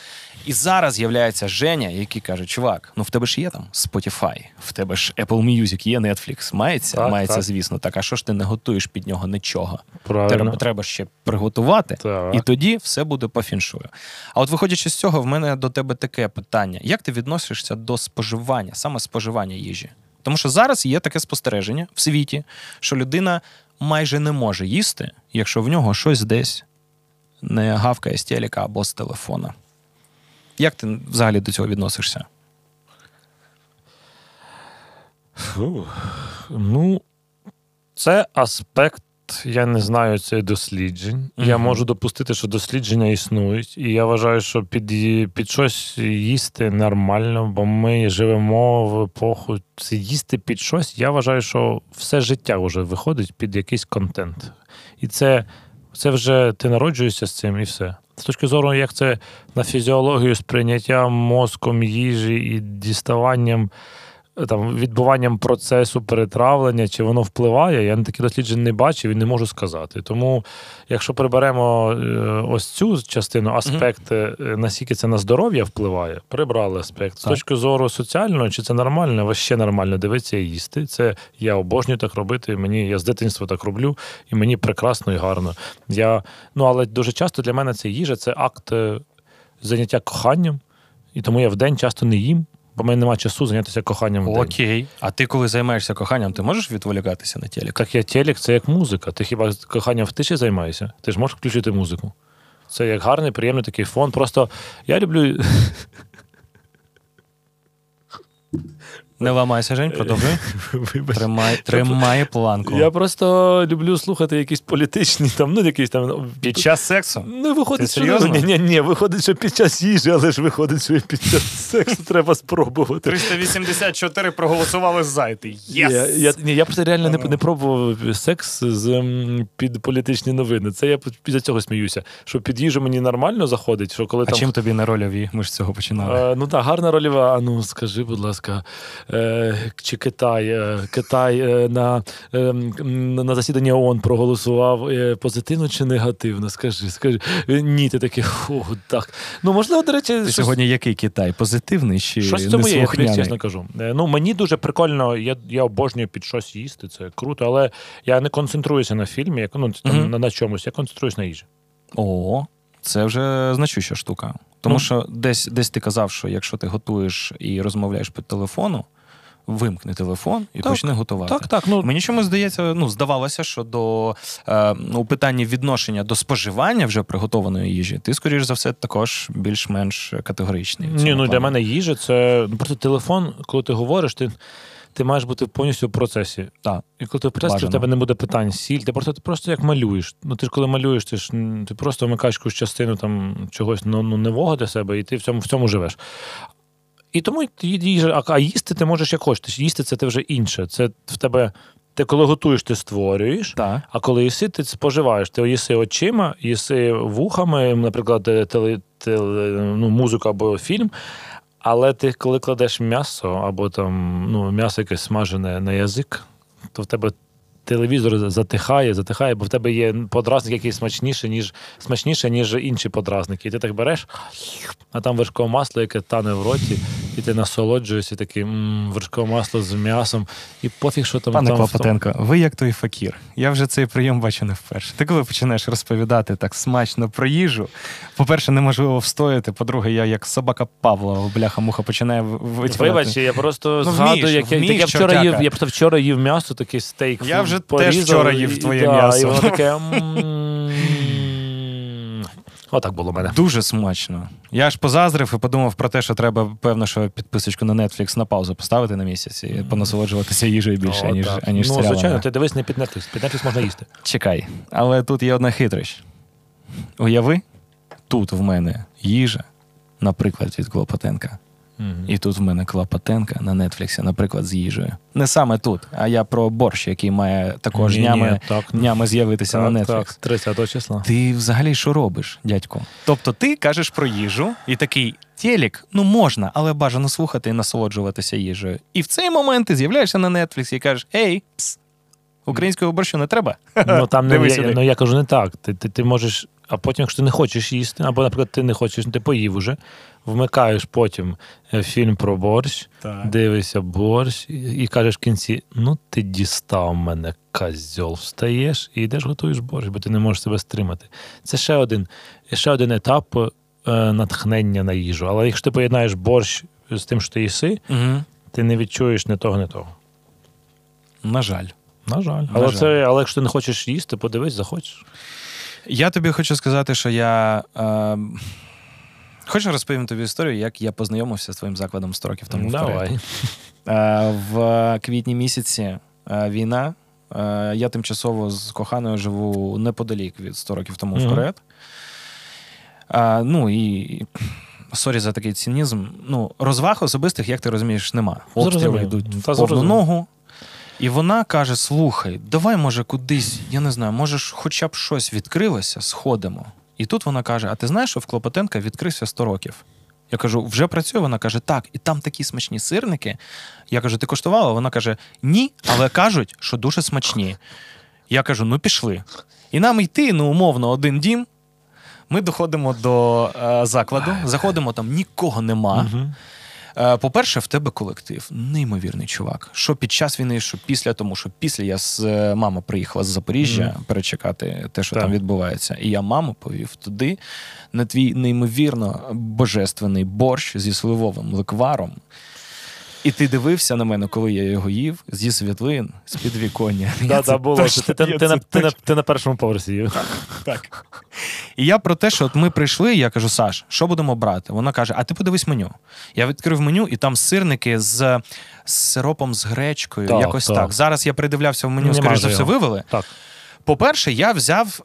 І зараз з'являється Женя, який каже, чувак, ну в тебе ж є там Spotify, в тебе ж Apple Music є, Netflix, мається? Так, мається, так. Звісно. Так, а що ж ти не готуєш під нього нічого? Правильно. Треба ще приготувати, так. І тоді все буде по фіншую. А от виходячи з цього, в мене до тебе таке питання. Як ти відносишся до споживання, саме споживання їжі? Тому що зараз є таке спостереження в світі, що людина майже не може їсти, якщо в нього щось десь не гавкає з телека або з телефона. Як ти взагалі до цього відносишся? Ну, це аспект, я не знаю, цих досліджень. Угу. Я можу допустити, що дослідження існують. І я вважаю, що під щось їсти нормально, бо ми живемо в епоху. Їсти під щось, я вважаю, що все життя вже виходить під якийсь контент. І це вже ти народжуєшся з цим і все. З точки зору, як це на фізіологію сприйняття мозком їжі і діставанням, там, відбуванням процесу перетравлення, чи воно впливає, я такі досліджень не бачив і не можу сказати. Тому, якщо приберемо ось цю частину, аспект, наскільки це на здоров'я впливає, прибрали аспект. З точки зору соціального, чи це нормально, ваще нормально дивитися і їсти. Це я обожнюю так робити, я з дитинства так роблю, і мені прекрасно і гарно. Але дуже часто для мене це їжа, це акт заняття коханням, і тому я вдень часто не їм. Бо в мене немає часу зайнятися коханням в день. Окей. А ти, коли займаєшся коханням, ти можеш відволікатися на телек? Так я телек, це як музика. Ти хіба коханням в тиші займаєшся? Ти ж можеш включити музику. Це як гарний, приємний такий фон. Просто я люблю... Не ламайся, Жень, продовжуй. Тримай планку. Я просто люблю слухати якісь політичні там, Під час сексу? Ну, виходить, що... Ні, виходить, що під час їжі, але ж виходить, що під час сексу треба спробувати. 384 проголосували за, і ти єс! Я просто реально не пробував секс під політичні новини. Це я після цього сміюся. Що під їжу мені нормально заходить, що коли там... А чим тобі на рольові? Ми ж з цього починали. Ну так, гарна рольова. А ну, скажи, будь ласка... Чи Китай на засіданні ООН проголосував позитивно чи негативно? Скажи. Ні, ти такий, так. Ну, можливо, до речі... Ти сьогодні який Китай? Позитивний чи неслухняний? Щось тому є, чесно кажу. Ну, мені дуже прикольно, я обожнюю під щось їсти, це круто, але я не концентруюся на фільмі, на чомусь, я концентруюсь на їжі. О, це вже значуща штука. Тому що десь ти казав, що якщо ти готуєш і розмовляєш по телефону, вимкни телефон і почни готувати. Так. Мені чомусь здається, здавалося, що у питанні відношення до споживання вже приготованої їжі, ти, скоріш за все, також більш-менш категоричний. Ні, для мене їжа це просто телефон, коли ти говориш, ти маєш бути повністю в процесі. Так. І коли ти в процесі, в тебе не буде питань, ти просто як малюєш. Ну, ти ж коли малюєш, ти просто вмикаєш якусь частину чогось нового для себе, і ти в цьому живеш. І тому їсти ти можеш як хочеш. Їсти це ти вже інше. Це в тебе... Ти коли готуєш, ти створюєш, а коли їси, ти споживаєш. Ти їси очима, їси вухами, наприклад, музику або фільм. Але ти, коли кладеш м'ясо, або м'ясо якесь смажене на язик, то в тебе телевізор затихає, бо в тебе є подразник, який смачніше, ніж інші подразники. І ти так береш, а там вершкове масло, яке тане в роті, і ти насолоджуєшся таким вершкове масло з м'ясом, і пофіг, що там... Пане Клопотенко, ви як той факір. Я вже цей прийом бачу не вперше. Ти коли починаєш розповідати так смачно про їжу, по-перше, неможливо встояти, по-друге, я як собака Павлова, бляха-муха, починаю витягати. Вибач, я просто згадую, я просто вчора їв м'ясо, такий стейк. Я вже теж вчора їв твоє м'ясо. І воно таке... Отак було в мене. Дуже смачно. Я аж позаздрив і подумав про те, що треба, певно, що підписочку на Netflix на паузу поставити на місяць і понасолоджуватися їжею більше, аніж серіалами. Ну, звичайно, ти дивись не під Netflix. Під Netflix можна їсти. Чекай, але тут є одна хитрість. Уяви, тут в мене їжа, наприклад, від Клопотенка. І тут в мене Клопотенка на Netflix, наприклад, з їжею. Не саме тут, а я про борщ, який має також днями з'явитися на Netflix. Так, 30 числа. Ти взагалі що робиш, дядько? Тобто ти кажеш про їжу і такий телік, ну можна, але бажано слухати і насолоджуватися їжею. І в цей момент ти з'являєшся на Netflix і кажеш: «Ей, пс, українського борщу не треба». Ну там не я кажу не так. Ти можеш, а потім, якщо ти не хочеш їсти, або, наприклад, ти не хочеш, ти поїв уже. Вмикаєш потім фільм про борщ, так, дивишся борщ і кажеш в кінці: ну ти дістав мене, козьол, встаєш і йдеш готуєш борщ, бо ти не можеш себе стримати. Це ще один етап натхнення на їжу. Але якщо ти поєднаєш борщ з тим, що ти їси, угу, ти не відчуєш ні того, ні того. На жаль. Але якщо ти не хочеш їсти, подивись, захочеш. Я тобі хочу сказати, що я... Хочу розповім тобі історію, як я познайомився з твоїм закладом 100 років тому вперед. Давай. В квітні місяці війна. Я тимчасово з коханою живу неподалік від 100 років тому вперед. Ну і... Сорі за такий цинізм. Ну, розваг особистих, як ти розумієш, нема. Обстріли йдуть в повну ногу. І вона каже: слухай, давай, може, кудись, я не знаю, може, хоча б щось відкрилося, сходимо. І тут вона каже: а ти знаєш, що в Клопотенка відкрився 100 років? Я кажу: вже працює? Вона каже: так, і там такі смачні сирники. Я кажу: ти коштувала? Вона каже: ні, але кажуть, що дуже смачні. Я кажу: ну пішли. І нам йти, ну умовно, один дім. Ми доходимо до закладу, заходимо, там нікого нема. Угу. По-перше, в тебе колектив. Неймовірний чувак. Що під час війни, що після, тому що після я мама приїхала з Запоріжжя перечекати те, що там відбувається. І я маму повів туди на твій неймовірно божественний борщ зі сливовим ликваром. І ти дивився на мене, коли я його їв, зі світлин, з підвіконня. Так, було. Ти на першому поверсі їв. Так. І я про те, що от ми прийшли, я кажу: Саш, що будемо брати? Вона каже: а ти подивись меню. Я відкрив меню, і там сирники з сиропом, з гречкою, якось так. Зараз я придивлявся в меню, скоріш за все, вивели. Так. По-перше, я взяв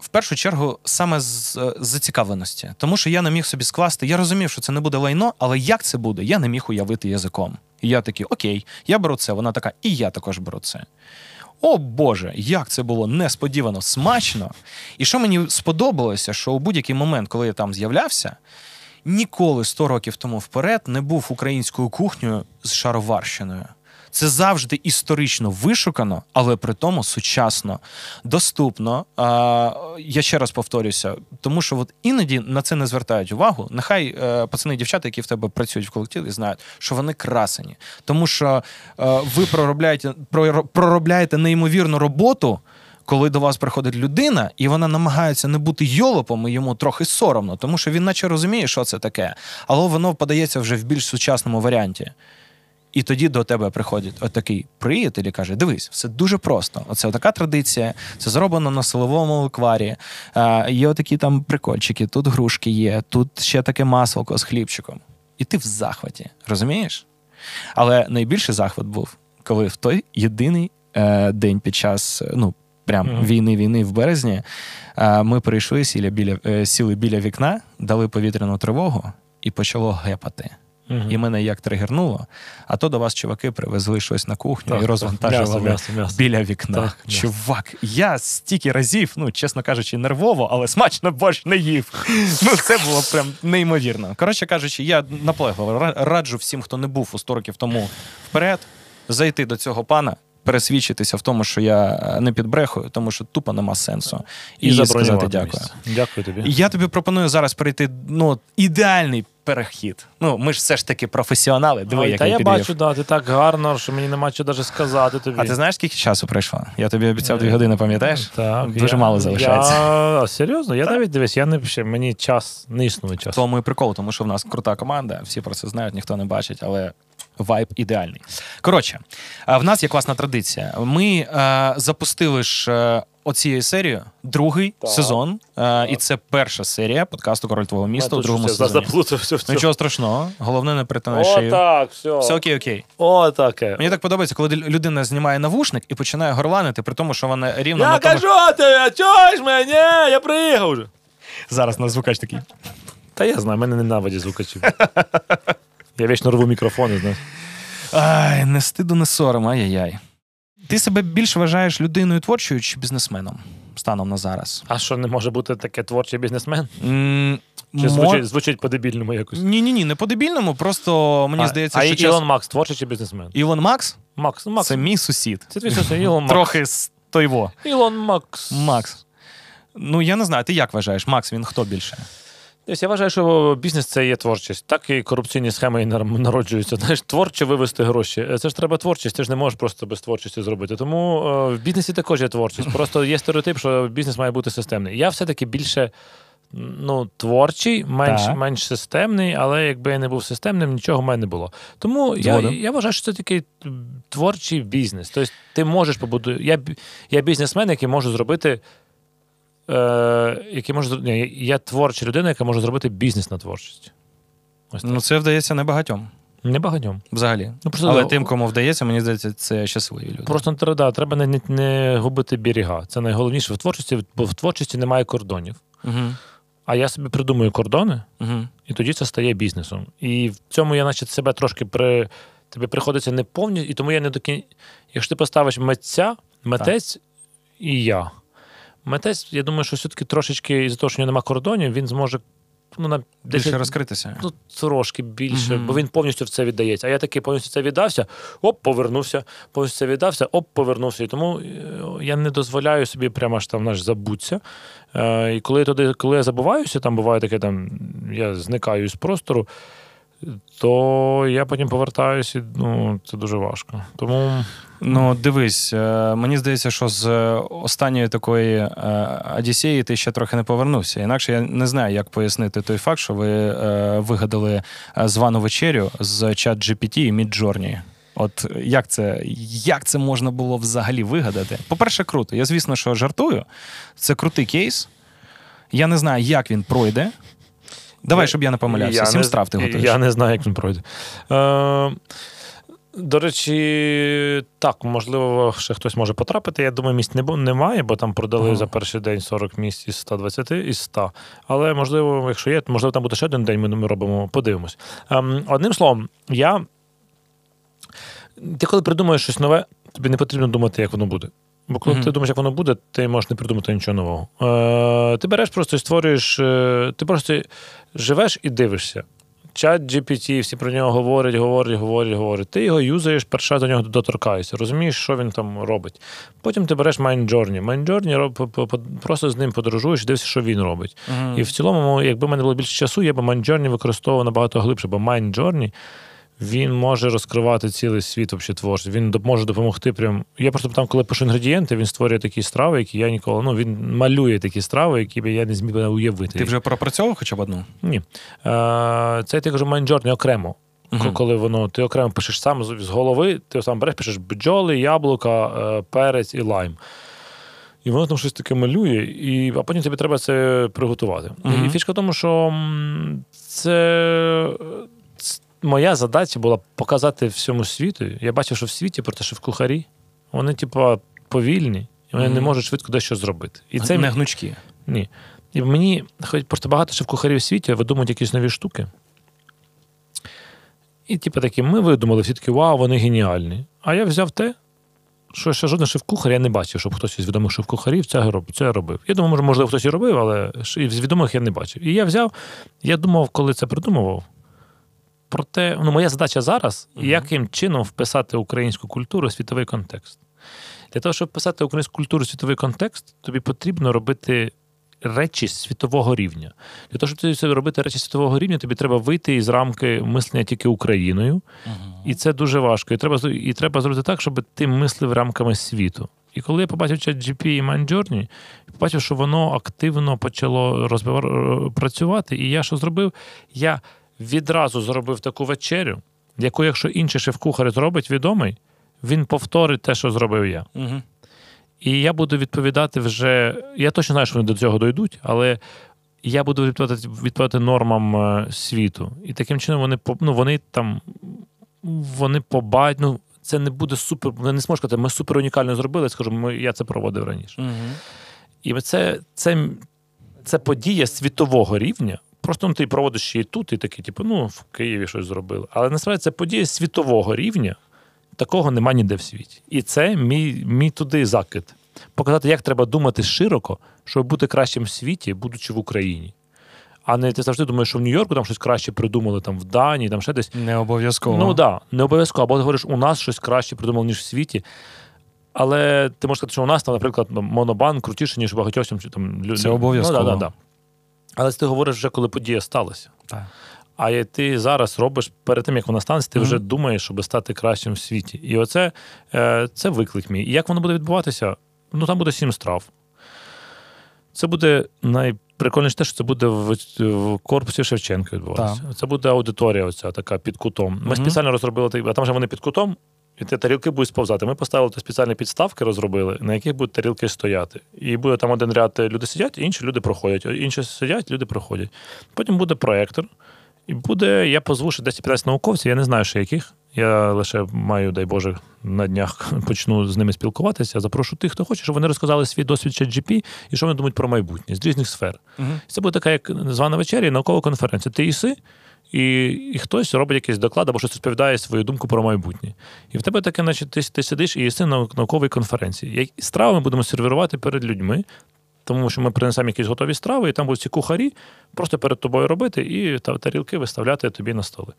в першу чергу саме з зацікавленості. Тому що я не міг собі скласти, я розумів, що це не буде лайно, але як це буде, я не міг уявити язиком. І я такий: окей, я беру це. Вона така: і я також беру це. О Боже, як це було несподівано смачно. І що мені сподобалося, що у будь-який момент, коли я там з'являвся, ніколи 100 років тому вперед не був українською кухнею з шароварщиною. Це завжди історично вишукано, але при тому сучасно, доступно. Я ще раз повторюся, тому що от іноді на це не звертають увагу. Нехай пацани і дівчата, які в тебе працюють в колективі, знають, що вони красені. Тому що ви проробляєте неймовірну роботу, коли до вас приходить людина, і вона намагається не бути йолопом, і йому трохи соромно, тому що він наче розуміє, що це таке, але воно подається вже в більш сучасному варіанті. І тоді до тебе приходить отакий приятель і каже: дивись, все дуже просто. Оце така традиція, це зроблено на силовому ликварі, є отакі там прикольчики, тут грушки є, тут ще таке маслоко з хлібчиком. І ти в захваті, розумієш? Але найбільший захват був, коли в той єдиний день під час, ну, прям війни в березні, ми прийшли, сіли біля вікна, дали повітряну тривогу і почало гепати. І мене як тригернуло, а то до вас чуваки привезли щось на кухню і розвантажували м'ясо біля вікна. Так, чувак, я стільки разів, ну, чесно кажучи, нервово, але смачно борщ не їв. Ну, це було прям неймовірно. Коротше кажучи, я наполегливо раджу всім, хто не був у 100 років тому вперед, зайти до цього пана, пересвідчитися в тому, що я не підбрехую, тому що тупо нема сенсу. І сказати дякую. Дякую тобі. Я тобі пропоную зараз перейти, ну, ідеальний перехід. Ну, ми ж все ж таки професіонали. Диви, як я підвів. Та я бачу, ти так гарно, що мені нема чого навіть сказати тобі. А ти знаєш, скільки часу пройшло? Я тобі обіцяв 2 години, пам'ятаєш? Так. Дуже мало залишається. Серйозно? Я навіть дивись, мені час, не існує час. То ми прикол, тому що в нас крута команда, всі про це знають, ніхто не бачить, але вайб ідеальний. Коротше, в нас є класна традиція. Ми запустили ж оцією серією другий сезон. І це перша серія подкасту «Король твого міста» у другому сезоні. Нічого страшного. Головне, не притинай шию. Так, все. Все окей. О, таке. Мені так подобається, коли людина знімає навушник і починає горланити, при тому, що вона рівно... Я кажу тебе, чуєш мене? Я приїхав вже. Зараз на звукач такий. Та я знаю, мене ненавиді звукачів. Я вічно рву мікрофони, знаєш. Ай, не стиду, не сором, ай-яй-яй. Ти себе більш вважаєш людиною творчою чи бізнесменом станом на зараз? А що, не може бути таке творчий бізнесмен? Чи звучить по-дебільному якось? Ні-ні-ні, не по-дебільному, просто мені здається, що... А Ілон Макс творчий чи бізнесмен? Ілон Макс? Макс. Це мій сусід. Це твій сусід, Ілон Макс. Трохи з тойво. Ілон Макс. Макс. Ну, я не знаю, ти як вважаєш? Макс, він хто більше? Я вважаю, що бізнес – це є творчість. Так і корупційні схеми народжуються. Знаєш, творчо вивести гроші. Це ж треба творчість, ти ж не можеш просто без творчості зробити. Тому в бізнесі також є творчість. Просто є стереотип, що бізнес має бути системний. Я все-таки більше творчий, менш системний, але якби я не був системним, нічого в мене не було. Тому я вважаю, що це такий творчий бізнес. Тобто ти можеш побудувати... Я бізнесмен, який може зробити... Я творча людина, яка може зробити бізнес на творчість. Ну, це вдається небагатьом. Небагатьом. Взагалі. Ну, просто, але тим, кому вдається, мені здається, це щасливі люди. Просто треба не губити берега. Це найголовніше в творчості, бо в творчості немає кордонів. Угу. А я собі придумую кордони, угу. І тоді це стає бізнесом. І в цьому я, наче, себе трошки тобі приходиться не повністю, і тому я не до кінця... Якщо ти поставиш митець і я... Митець, я думаю, що все-таки трошечки, із-за того, що в нього нема кордонів, він зможе більше розкритися. Ну, трошки більше, бо він повністю в це віддається. А я такий повністю в це віддався, оп, повернувся, повністю в це віддався, оп, повернувся. І тому я не дозволяю собі прямо аж там забутися. І коли я забуваюся, там буває таке, я зникаю з простору, то я потім повертаюсь, і це дуже важко. Тому... Ну, дивись, мені здається, що з останньої такої одіссеї ти ще трохи не повернувся. Інакше я не знаю, як пояснити той факт, що ви вигадали звану вечерю з ChatGPT і Midjourney. От як це можна було взагалі вигадати? По-перше, круто. Я, звісно, що жартую. Це крутий кейс. Я не знаю, як він пройде. Давай, щоб я не помилявся. 7 страв ти готуєш. Я не знаю, як він пройде. До речі, так, можливо, ще хтось може потрапити. Я думаю, місць немає, бо там продали за перший день 40 місць із 120, із 100. Але, можливо, якщо є, можливо, там буде ще один день, ми робимо, подивимось. Одним словом, ти коли придумаєш щось нове, тобі не потрібно думати, як воно буде. Бо коли ти думаєш, як воно буде, ти можеш не придумати нічого нового. Ти береш просто і створюєш, ти просто живеш і дивишся. ChatGPT, всі про нього говорять. Ти його юзаєш, перша до нього доторкаєшся, розумієш, що він там робить. Потім ти береш Midjourney. Midjourney просто з ним подорожуєш, дивишся, що він робить. І в цілому, якби в мене було більше часу, я б Midjourney використовував набагато глибше, бо Midjourney, він може розкривати цілий світ взагалі творчості. Він може допомогти прям... Я просто там, коли пишу інгредієнти, він створює такі страви, які я ніколи... Ну, він малює такі страви, які я не зміг уявити. Ти вже пропрацьовував хоча б одну? Ні. Це, я так кажу, Midjourney окремо. Коли воно... Ти окремо пишеш сам з голови, ти сам береш, пишеш бджоли, яблука, перець і лайм. І воно там щось таке малює, а потім тобі треба це приготувати. І фішка в тому, що це... Моя задача була показати всьому світу. Я бачив, що в світі протишеф-кухарі, вони, повільні, і вони не можуть швидко дещо зробити. І це не гнучки. Ні. І мені, хоч просто багато шеф-кухарів в світі видумують якісь нові штуки. І, такі, ми видумали, всі такі, вау, вони геніальні. А я взяв те, що ще жоден шеф-кухар, я не бачив, щоб хтось із відомих шеф-кухарів це робив. Я думаю, можливо, хтось і робив, але з відомих я не бачив. І я взяв, я думав, коли це придумував, проте, моя задача зараз, яким чином вписати українську культуру в світовий контекст. Для того, щоб вписати українську культуру в світовий контекст, тобі потрібно робити речі світового рівня. Для того, щоб тобі робити речі світового рівня, тобі треба вийти із рамки мислення тільки Україною. І це дуже важко. І треба зробити так, щоб ти мислив рамками світу. І коли я побачив ChatGPT і Midjourney, побачив, що воно активно почало працювати. І я що зробив? Я відразу зробив таку вечерю, яку, якщо інший шеф-кухар зробить відомий, він повторить те, що зробив я. І я буду відповідати вже... Я точно знаю, що вони до цього дійдуть, але я буду відповідати нормам світу. І таким чином вони побачать... Ну, це не буде супер... Вони не зможуть сказати, ми супер унікально зробили, скажу, я це проводив раніше. І це подія світового рівня, просто ти проводиш її тут, і такий, типу, ну, в Києві щось зробили. Але насправді це подія світового рівня, такого нема ніде в світі. І це мій туди закид. Показати, як треба думати широко, щоб бути кращим в світі, будучи в Україні. А не ти завжди думаєш, що в Нью-Йорку там щось краще придумали, там в Данії, там ще десь. Не обов'язково. Ну, да, не обов'язково. Або ти говориш, у нас щось краще придумали, ніж в світі. Але ти можеш сказати, що у нас, там, наприклад, Монобанк крутіше, ніж багатьох там людей. Це обов'язково. Ну, да. Але ти говориш вже, коли подія сталася. Так. А ти зараз робиш, перед тим, як вона станеться, ти вже думаєш, щоб стати кращим в світі. І оце це виклик мій. І як воно буде відбуватися? Ну, там буде 7 страв. Це буде найприкольніше те, що це буде в корпусі Шевченка відбуватися. Так. Це буде аудиторія оця така під кутом. Ми спеціально розробили, а там же вони під кутом, і ті тарілки будуть сповзати. Ми поставили спеціальні підставки, розробили, на яких будуть тарілки стояти. І буде там один ряд, люди сидять, інші люди проходять. Інші сидять, люди проходять. Потім буде проектор. І буде, я позву ще 10-15 науковців, я не знаю ще яких. Я лише маю, дай Боже, на днях почну з ними спілкуватися. Запрошу тих, хто хоче, щоб вони розказали свій досвід ChatGPT і що вони думають про майбутнє з різних сфер. Це буде така, як звана вечеря і наукова конференція. Ти їси, і хтось робить якийсь доклад або щось розповідає свою думку про майбутнє. І в тебе таке, наче ти сидиш і їси на науковій конференції. Страви ми будемо сервірувати перед людьми, тому що ми принесемо якісь готові страви, і там будуть ці кухарі просто перед тобою робити і тарілки виставляти тобі на столи.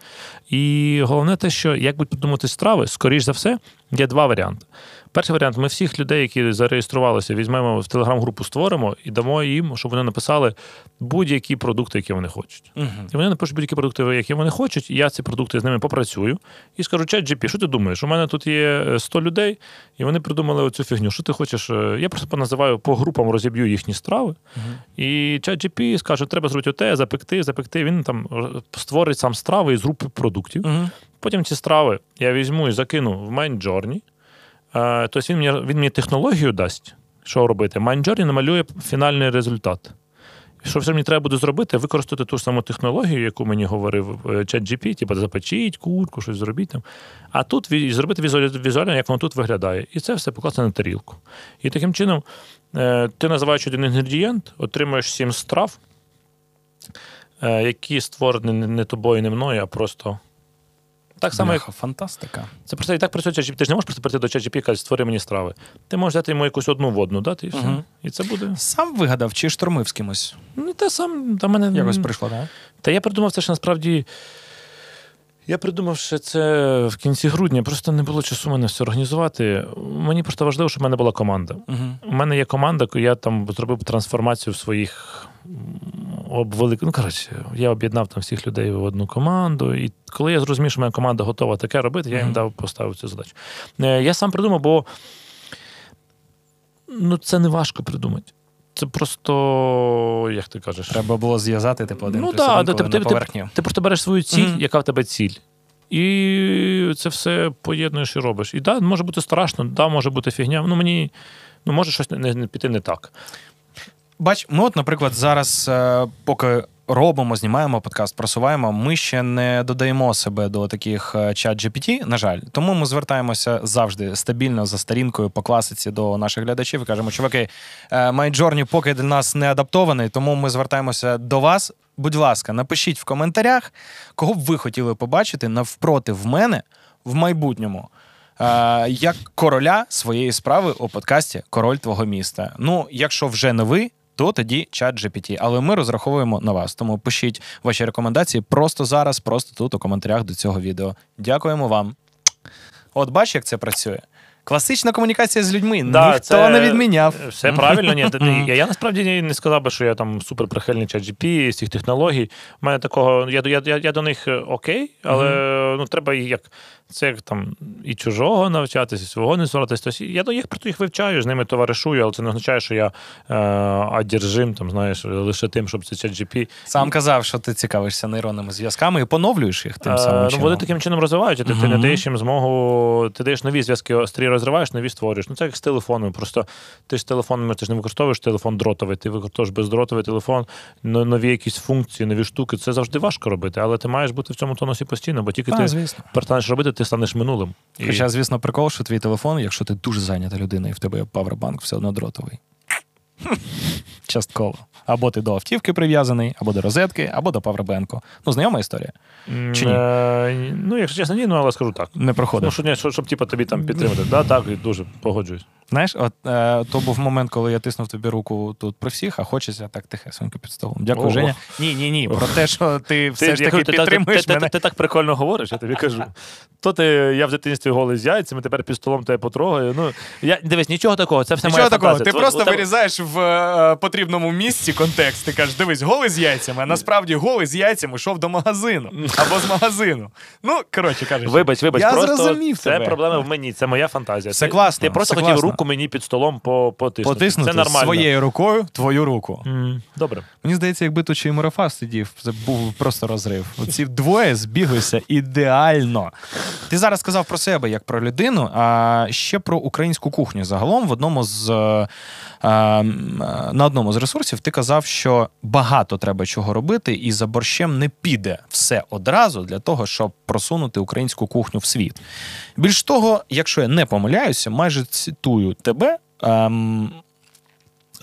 І головне те, що як будуть подумати страви, скоріш за все, є два варіанти. Перший варіант, ми всіх людей, які зареєструвалися, візьмемо в телеграм-групу, створимо і дамо їм, щоб вони написали будь-які продукти, які вони хочуть. І вони напишуть будь-які продукти, які вони хочуть, і я ці продукти з ними попрацюю і скажу: ChatGPT, що ти думаєш? У мене тут є 100 людей, і вони придумали оцю фігню. Що ти хочеш? Я просто поназиваю, по групам розіб'ю їхні страви, і ChatGPT скаже: треба зробити оте, запекти. Він там створить сам страви із групи продуктів. Потім ці страви я візьму і закину в Midjourney. Тобто він мені технологію дасть, що робити. Midjourney намалює фінальний результат. Що все мені треба буде зробити? Використати ту ж саму технологію, яку мені говорив ChatGPT, типу запечіть курку, щось зробіть там. А тут зробити візуально, як воно тут виглядає. І це все покласти на тарілку. І таким чином ти називаєш один інгредієнт, отримуєш 7 страв, які створені не тобою, не мною, а просто... Так само, як... Фантастика. Це просто і так працює ChatGPT. Ти ж не можеш просто прийти до ChatGPT і кажеш, створи мені страви. Ти можеш дати йому якусь одну водну, дати, і все. І це буде. Сам вигадав чи штурмив з кимось? Ну, та сам до мене... Якось прийшло, так? Да? Та я придумав це ще насправді... Я придумав ще це в кінці грудня. Просто не було часу мене все організувати. Мені просто важливо, щоб в мене була команда. У мене є команда, я там зробив трансформацію в своїх... Ну, коротше, я об'єднав там всіх людей в одну команду, і коли я зрозумів, що моя команда готова таке робити, я їм поставив цю задачу. Я сам придумав, бо це не важко придумати. Це просто, як ти кажеш... Треба було зв'язати, один плюс один, на поверхню. Ти просто береш свою ціль, яка в тебе ціль. І це все поєднуєш і робиш. І да, може бути страшно, да, може бути фігня. Ну, мені, може щось не піти не так. Бач, ми от, наприклад, зараз, поки робимо, знімаємо подкаст, просуваємо, ми ще не додаємо себе до таких чат-GPT, на жаль. Тому ми звертаємося завжди стабільно, за старінкою, по класиці до наших глядачів і кажемо, чуваки, Midjourney поки для нас не адаптований, тому ми звертаємося до вас. Будь ласка, напишіть в коментарях, кого б ви хотіли побачити навпроти в мене в майбутньому. Як короля своєї справи у подкасті «Король твого міста». Ну, якщо вже не ви, то тоді ChatGPT. Але ми розраховуємо на вас. Тому пишіть ваші рекомендації просто зараз, просто тут у коментарях до цього відео. Дякуємо вам. От бач, як це працює. Класична комунікація з людьми. Да, ніхто не відміняв. Все правильно. Я насправді не сказав би, що я там суперприхильник ChatGPT, всіх технологій. У мене такого... Я до них окей, але треба як... Це як там і чужого навчатися, і свого не соратись. Тобто, я до їх просто їх вивчаю, з ними товаришую, але це не означає, що я одержим, там, знаєш, лише тим, щоб це ChatGPT. Сам казав, що ти цікавишся нейронними зв'язками і поновлюєш їх тим самим чином. Вони таким чином розвивають, ти не даєш їм змогу, ти даєш нові зв'язки, острі розриваєш, нові створюєш. Ну, це як з телефоном. Просто ти ж телефон, ти ж не використовуєш телефон дротовий, ти використовуєш бездротовий телефон, нові якісь функції, нові штуки. Це завжди важко робити, але ти маєш бути в цьому тонусі постійно, бо тільки ти перестанеш робити, ти станеш минулим. Хоча, звісно, прикол, що твій телефон, якщо ти дуже зайнята людина і в тебе є павербанк, все одно дротовий. Частково. Або ти до автівки прив'язаний, або до розетки, або до павербенку. Ну, знайома історія? Чи ні? Ну, якщо чесно, ні, ну, але скажу так. Не проходить. Ну, щоб типу, тобі там підтримати. Да, так, і дуже погоджуюсь. Знаєш, от то був момент, коли я тиснув тобі руку тут при всіх, а хочеться так тихесенько під столом. Дякую, ого. Женя. Ні, про те, що ти все ж таки підтримуєш мене. Ти так прикольно говориш, я тобі кажу. То я в дитинстві голий з яйцями, тепер пістолом тебе потрогаю. Ну, дивись, нічого такого, це все моя фантазія. Нічого такого, ти просто вирізаєш в потрібному місці контекст, ти кажеш, дивись, голий з яйцями, а насправді голий з яйцями йшов до магазину, або з магазину. Ну, коротше, кажеш. Вибач, я просто зрозумів тебе. Це проблема в мені, це моя фантазія. Це класно. Ти просто хотів руку мені під столом потиснути. Це нормально. Своєю рукою твою руку. Добре. Мені здається, якби тут ще й Мурафа сидів, це був просто розрив. Оці двоє збіглися ідеально. Ти зараз сказав про себе як про людину, а ще про українську кухню. Загалом на одному з ресурсів ти казав, що багато треба чого робити, і за борщем не піде все одразу для того, щоб просунути українську кухню в світ. Більш того, якщо я не помиляюся, майже цитую тебе,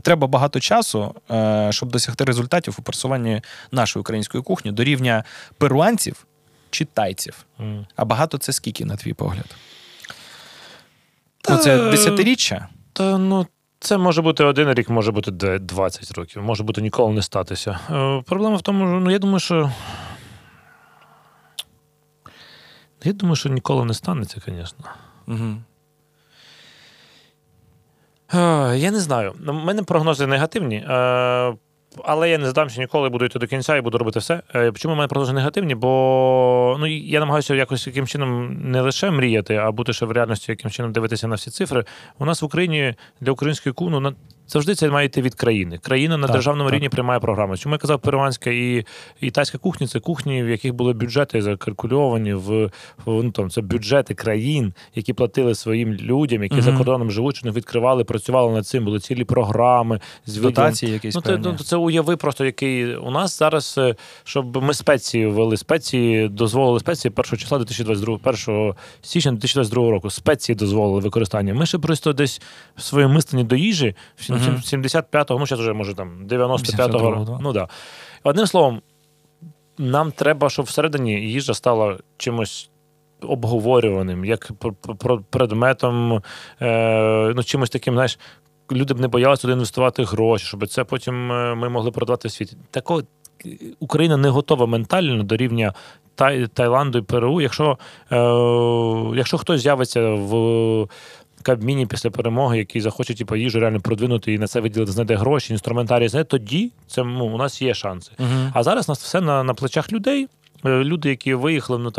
треба багато часу, щоб досягти результатів у просуванні нашої української кухні до рівня перуанців чи тайців. А багато це скільки, на твій погляд? Ну, це десятиріччя? Та, ну, це може бути один рік, може бути 20 років, може бути ніколи не статися. Проблема в тому, що, я думаю, що... Я думаю, що ніколи не станеться, звісно. Угу. Я не знаю. У мене прогнози негативні, але я не здамся ніколи, буду йти до кінця і буду робити все. Чому в мене прогнози негативні? Бо я намагаюся якось яким чином не лише мріяти, а бути ще в реальності, яким чином дивитися на всі цифри. У нас в Україні для української кухні завжди це має йти від країни. Країна на державному рівні приймає програми. Чому я казав, перуанська і тайська кухні – це кухні, в яких були бюджети закалькульовані, це бюджети країн, які платили своїм людям, які за кордоном живуть, що не відкривали, працювали над цим, були цілі програми. Дотації якісь певні. Це уяви просто, який у нас зараз, щоб ми спеції ввели, дозволили спеції 1 січня 2022 року. Спеції дозволили використання. Ми ще просто десь в своєму мисленні до їжі, 75-го, ну, зараз вже, може, там, 95-го. Ну, да. Одним словом, нам треба, щоб всередині їжа стала чимось обговорюваним, як предметом, чимось таким, знаєш, люди б не боялися туди інвестувати гроші, щоб це потім ми могли продавати в світі. Такого Україна не готова ментально до рівня Таїланду і Перу. Якщо хтось з'явиться в Кабміні після перемоги, який захоче їжу реально продвинути і на це виділити, знайде гроші, інструментарій, тоді це, у нас є шанси. Uh-huh. А зараз у нас все на плечах людей. Люди, які виїхали,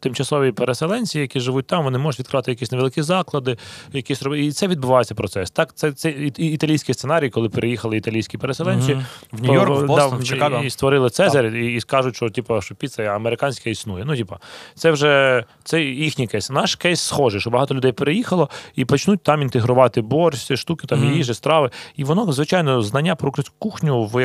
тимчасові переселенці, які живуть там, вони можуть відкривати якісь невеликі заклади, і це відбувається процес. Так, це італійський сценарій, коли переїхали італійські переселенці в Нью-Йорк, в Бостон, в Чикаго. І створили Цезар, і скажуть, що піца американська існує. Це їхній кейс. Наш кейс схожий, що багато людей переїхало і почнуть там інтегрувати борщ, штуки, їжі, страви. І воно, звичайно, знання про українську кухню в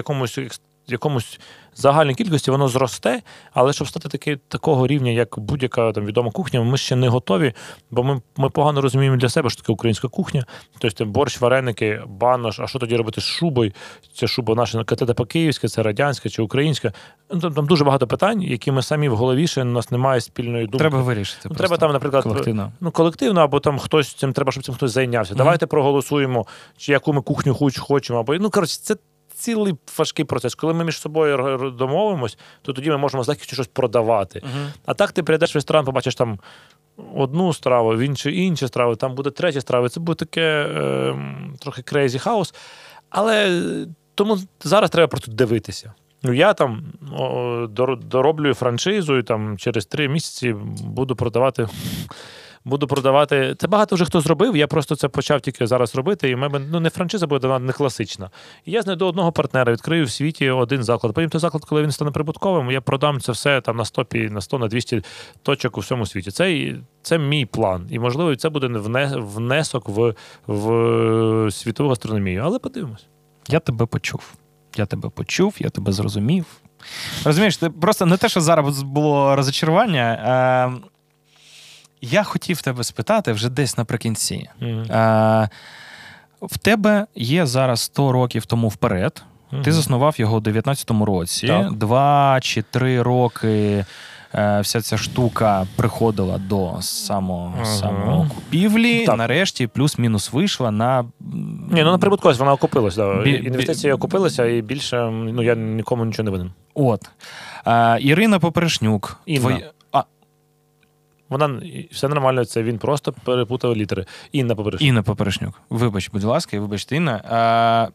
якомусь загальній кількості воно зросте, але щоб стати такого рівня, як будь-яка відома кухня, ми ще не готові, бо ми погано розуміємо для себе, що таке українська кухня. Тобто борщ, вареники, банош, а що тоді робити з шубою? Ця шуба наша по-київська, це радянська чи українська. Там дуже багато питань, які ми самі в голові, ще у нас немає спільної думки. Треба вирішити. Треба там, наприклад, колективно, або там хтось цим треба, щоб цим хтось зайнявся. Давайте проголосуємо, чи яку ми кухню хочемо, або це цілий важкий процес. Коли ми між собою домовимось, то тоді ми можемо з легкістю щось продавати. А так ти прийдеш в ресторан, побачиш там одну страву, в інші страви, там буде третя страва. Це буде таке трохи крейзі хаус. Але тому зараз треба просто дивитися. Я там дороблю франшизу і там через 3 місяці буду продавати. Це багато вже хто зробив, я просто це почав тільки зараз робити, і в мене, не франшиза буде, вона не класична. І я знайду одного партнера, відкрию в світі один заклад. Потім той заклад, коли він стане прибутковим, я продам це все там на 100, на 200 точок у всьому світі. Це мій план. І, можливо, це буде внесок в світову гастрономію. Але подивимось. Я тебе почув, я тебе зрозумів. Розумієш, ти просто не те, що зараз було розчарування, я хотів тебе спитати вже десь наприкінці. В тебе є зараз 100 років тому вперед. Mm-hmm. Ти заснував його у 19-му році. Так. 2 чи 3 роки вся ця штука приходила до самоокупівлі. Так. Нарешті плюс-мінус вийшла на... на прибутковість вона окупилась. Да. Інвестиції окупилися і більше я нікому нічого не винен. От. Ірина Поперешнюк. Вона, все нормально, це він просто перепутав літери. Інна Поперешнюк. Вибач, будь ласка, вибачте, Інна.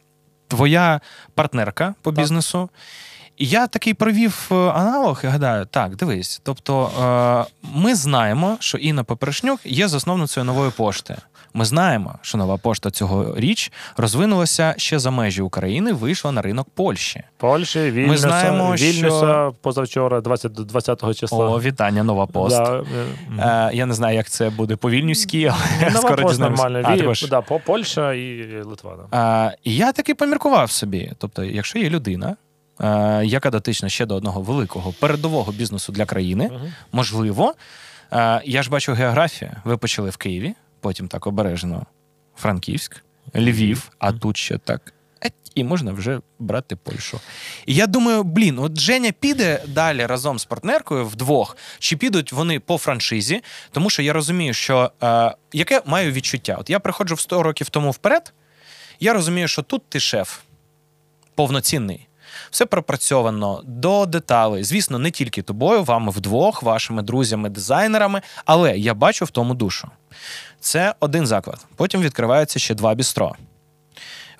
Твоя партнерка по бізнесу. І я такий провів аналог і гадаю, так, дивись, тобто ми знаємо, що Інна Поперешнюк є засновницею Нової Пошти. Ми знаємо, що Нова Пошта цьогоріч розвинулася ще за межі України, вийшла на ринок Польщі. Вільнюса позавчора, 20-го числа. О, вітання, Нова Пошта. Да. Я не знаю, як це буде по-вільнюськи, але скоро дізнаємося. Польща і Литва. І я таки поміркував собі, тобто, якщо є людина, яка дотична ще до одного великого передового бізнесу для країни, можливо, я ж бачу географію, ви почали в Києві, потім так обережно Франківськ, Львів, а тут ще так, і можна вже брати Польщу. І я думаю, от Женя піде далі разом з партнеркою вдвох, чи підуть вони по франшизі, тому що я розумію, що яке маю відчуття. От я приходжу в 100 років тому вперед, я розумію, що тут ти шеф повноцінний. Все пропрацьовано до деталей. Звісно, не тільки тобою, вами вдвох, вашими друзями, дизайнерами, але я бачу в тому душу. Це один заклад. Потім відкриваються ще 2 бістро.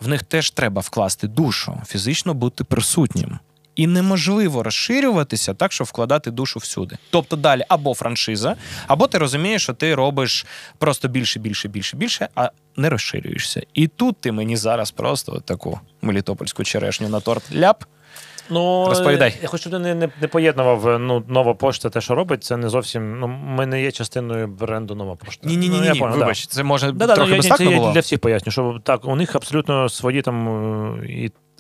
В них теж треба вкласти душу, фізично бути присутнім. І неможливо розширюватися так, щоб вкладати душу всюди. Тобто далі або франшиза, або ти розумієш, що ти робиш просто більше, а не розширюєшся. І тут ти мені зараз просто таку мелітопольську черешню на торт ляп. Розповідай. Я хочу, щоб ти не поєднував Нова Пошта, те, що робить, це не зовсім... ми не є частиною бренду Нова Пошта. Вибач, це може трохи безтактно було? Я для всіх поясню, що так, у них абсолютно свої там...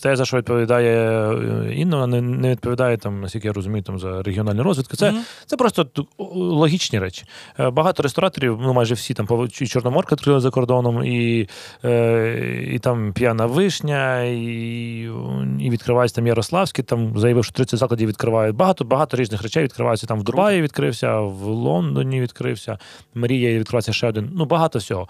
Те, за що відповідає Інна, не відповідає, там, наскільки я розумію, там, за регіональну розвідку. Це просто логічні речі. Багато рестораторів, майже всі, там, і Чорноморка відкрили за кордоном, і там П'яна Вишня, і відкривається там Ярославський, там, заявив, що 30 закладів відкривають. Багато різних речей відкривається. Там в Дубаї відкрився, в Лондоні відкрився, Марія відкривається ще один. Багато всього.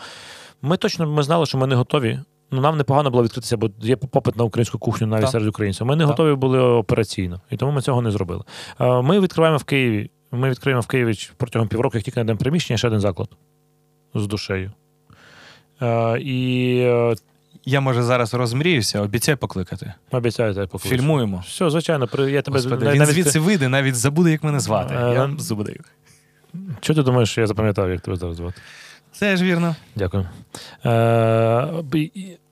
Ми знали, що ми не готові. Нам непогано було відкритися, бо є попит на українську кухню навіть серед українців. Ми не готові були операційно, і тому ми цього не зробили. Ми відкриваємо в Києві. Ми відкриємо в Києві протягом півроку, як тільки знайдемо приміщення, ще один заклад з душею. Я, може, зараз розмріюся, обіцяй покликати. Обіцяю тебе покликати. Фільмуємо. Все, звичайно. Він звідси вийде, навіть забуде, як мене звати. Я забуду. Чого ти думаєш, що я запам'ятав, як тебе зараз звати? Це ж вірно. Дякую.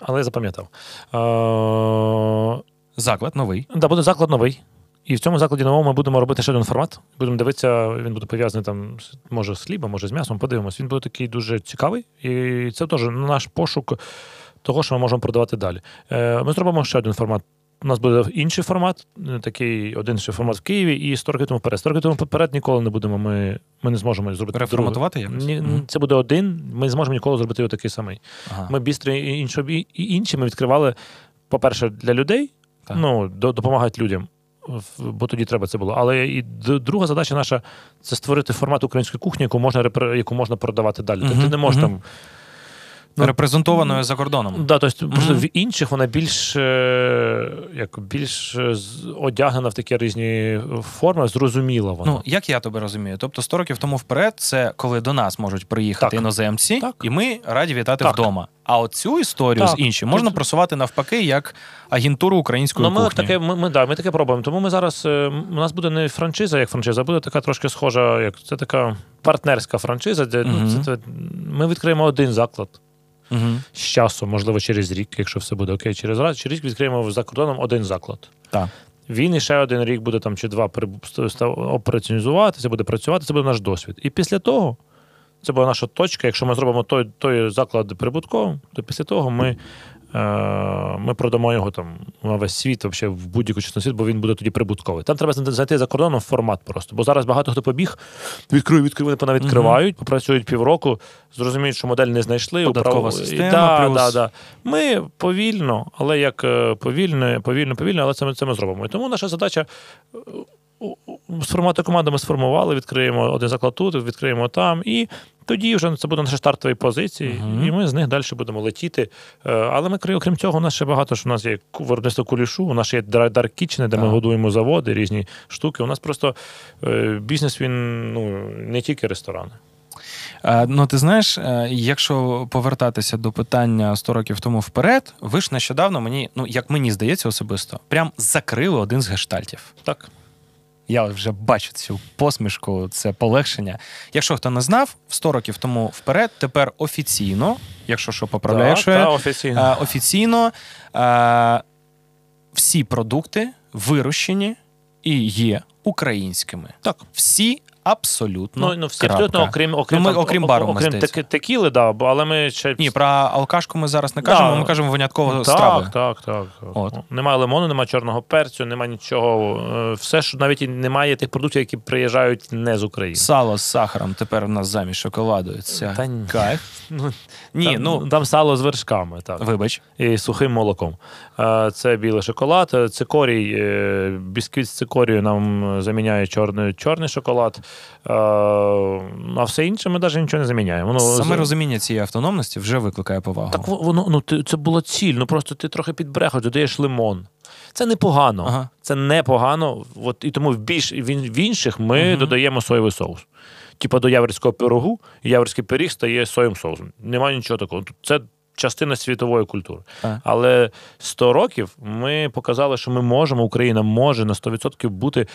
Але я запам'ятав. Заклад новий. Так, буде заклад новий. І в цьому закладі новому ми будемо робити ще один формат. Будемо дивитися, він буде пов'язаний там, може, з хлібом, може, з м'ясом. Подивимось. Він буде такий дуже цікавий. І це теж наш пошук того, що ми можемо продавати далі. Ми зробимо ще один формат. У нас буде інший формат, такий один ще формат в Києві, і 100 років тому вперед. 100 років тому вперед ніколи не будемо, ми не зможемо зробити. Переформатувати якось? Це буде один, ми не зможемо ніколи зробити його такий самий. Ага. Ми бістро і інші ми відкривали, по-перше, для людей, допомагають людям, бо тоді треба це було. Але і друга задача наша – це створити формат української кухні, яку можна продавати далі. Тобто ти не можеш там... репрезентованою за кордоном. Так, просто в інших вона більш одягнена в такі різні форми, зрозуміла вона. Як я тебе розумію? Тобто 100 років тому вперед, це коли до нас можуть приїхати іноземці, і ми раді вітати вдома. А от цю історію з іншим можна просувати навпаки, як агентуру української кухні. Ми таке пробуємо. Тому ми зараз, у нас буде не франшиза, як франшиза, а буде така трошки схожа, це така партнерська франшиза, де ми відкриємо один заклад. З часу, можливо, через рік, якщо все буде окей, через рік відкриємо за кордоном один заклад. Так. Він іще один рік буде там чи 2 операціонізуватися, буде працювати, це буде наш досвід. І після того, це буде наша точка, якщо ми зробимо той заклад прибутковим, то після того ми ми продамо його там на весь світ, взагалі в будь-яку частину світу, бо він буде тоді прибутковий. Там треба знайти за кордоном формат просто. Бо зараз багато хто побіг, вони понавідкривають, попрацюють півроку, зрозуміють, що модель не знайшли. Податкова система плюс. Ми повільно, але як повільно, але це ми зробимо. І тому наша задача сформувати команду, ми сформували, відкриємо один заклад тут, відкриємо там, і тоді вже це буде наші стартові позиції, і ми з них далі будемо летіти. Але ми, крім цього, у нас ще багато, що у нас є виробництво кулішу, у нас є дарк-кічни, де ми годуємо заводи, різні штуки. У нас просто бізнес, він не тільки ресторани. Ну, ти знаєш, якщо повертатися до питання 100 років тому вперед, ви ж нещодавно мені, як мені здається особисто, прям закрили один з гештальтів. Так. Я вже бачу цю посмішку, це полегшення. Якщо хто не знав, 100 років тому вперед, тепер офіційно, якщо що поправляєш, офіційно всі продукти вирощені і є українськими. Так. Всі абсолютно. Всі абсолютно, окрім бару. Окрім текіли, але ми ще... Ні, про алкашку ми зараз не кажемо, ми кажемо винятково страви. Так. Немає лимону, немає чорного перцю, немає нічого. Все, що навіть немає тих продуктів, які приїжджають не з України. Сало з сахаром тепер у нас замість шоколаду. Та ні. Кайф. Там сало з вершками. Так. Вибач. І сухим молоком. Це білий шоколад, цикорій, бісквіт з цикорію нам заміняє чорний шоколад. А все інше ми навіть нічого не заміняємо. Саме розуміння цієї автономності вже викликає повагу. Так воно, це було ціль. Просто ти трохи підбрехав, додаєш лимон. Це непогано. Ага. Це непогано. І тому в інших ми додаємо соєвий соус. Типа до яворського пирогу, яворський пиріг стає соєвим соусом. Нема нічого такого. Це частина світової культури. Але 100 років ми показали, що ми можемо, Україна може на 100% бути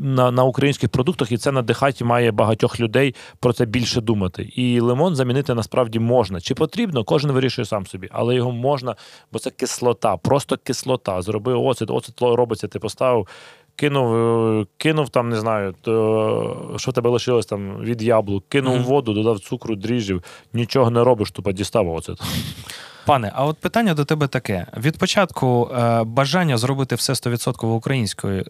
на українських продуктах, і це надихати має багатьох людей про це більше думати. І лимон замінити насправді можна. Чи потрібно? Кожен вирішує сам собі. Але його можна, бо це кислота, просто кислота. Зроби оцет робиться, ти поставив, кинув там, не знаю, що в тебе лишилось там від яблук, кинув воду, додав цукру, дріжджів, нічого не робиш, тупо дістав оцет. Пане, а от питання до тебе таке. Від початку бажання зробити все 100% українською,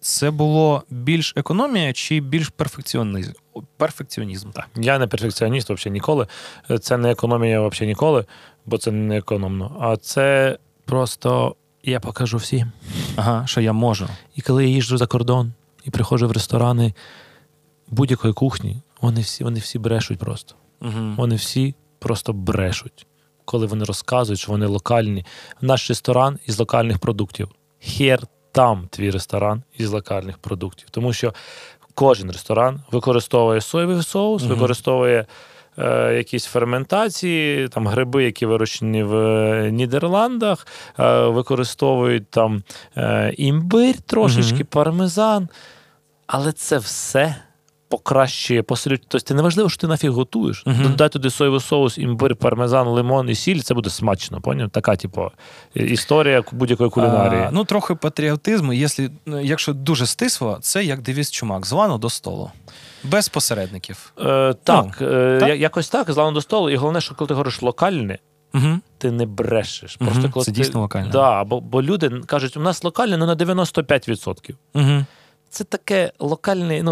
це було більш економія чи більш перфекціонізм? Перфекціонізм, так. Я не перфекціоніст взагалі ніколи. Це не економія взагалі ніколи, бо це не економно. А це просто... Я покажу всім, що я можу. І коли я їжджу за кордон і приходжу в ресторани будь-якої кухні, вони всі брешуть просто. Вони всі просто брешуть, коли вони розказують, що вони локальні. Наш ресторан із локальних продуктів. Хер там твій ресторан із локальних продуктів. Тому що кожен ресторан використовує соєвий соус, використовує якісь ферментації, там гриби, які вирощені в Нідерландах, використовують там імбир трошечки, пармезан, але це все покращує, посилюють. Тобто неважливо, що ти нафіг готуєш. Додай туди соєвий соус, імбир, пармезан, лимон і сіль, це буде смачно, поняв? Така, типу, історія будь-якої кулінарії. Трохи патріотизму, якщо дуже стисло, це як девіз Чумак, з лану до столу. Без посередників. Якось так, з лану до столу. І головне, що коли ти говориш локальне, ти не брешеш. Просто коли це дійсно локальне. Да, бо люди кажуть, у нас локальне, на 95%. Це таке локальне,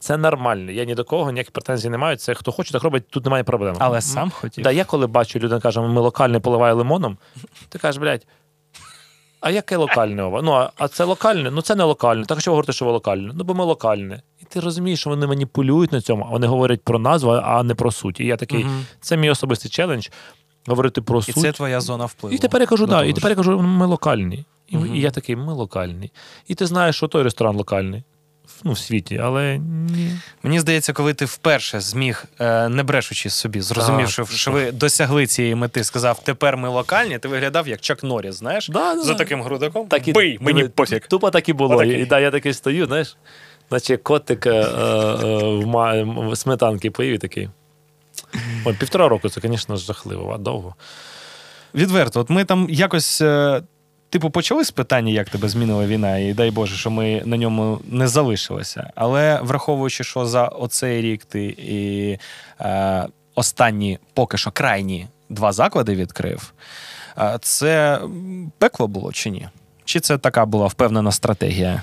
це нормально. Я ні до кого, ніяких претензій не маю. Це хто хоче, так робить, тут немає проблем. Але сам хотів. Я коли бачу, людина каже, ми локальне поливає лимоном, ти кажеш, блядь, а яке локальне? А це локальне? Це не локальне. Так що ви говорите, що ви локальне? Бо ми локальне. І ти розумієш, що вони маніпулюють на цьому, а вони говорять про назву, а не про суть. І я такий, це мій особистий челендж, говорити про суть. І це твоя зона впливу. І тепер я кажу, ми локальні. І я такий, ми локальні. І ти знаєш, що той ресторан локальний. В світі, але ні. Мені здається, коли ти вперше зміг, не брешучи собі, зрозумівши, що ви досягли цієї мети, сказав, тепер ми локальні, ти виглядав як Чак Норріс, знаєш? За таким грудаком. Бий, мені пофіг. Тупо так і було. І я такий стою, знаєш, наче котик в сметанки поїв і такий. Півтора року, це, звісно, жахливо, а довго. Відверто, ми там якось... Типу, почали з питання, як тебе змінила війна, і дай Боже, що ми на ньому не залишилися. Але враховуючи, що за оцей рік ти і останні, поки що крайні два заклади відкрив. Це пекло було чи ні? Чи це така була впевнена стратегія?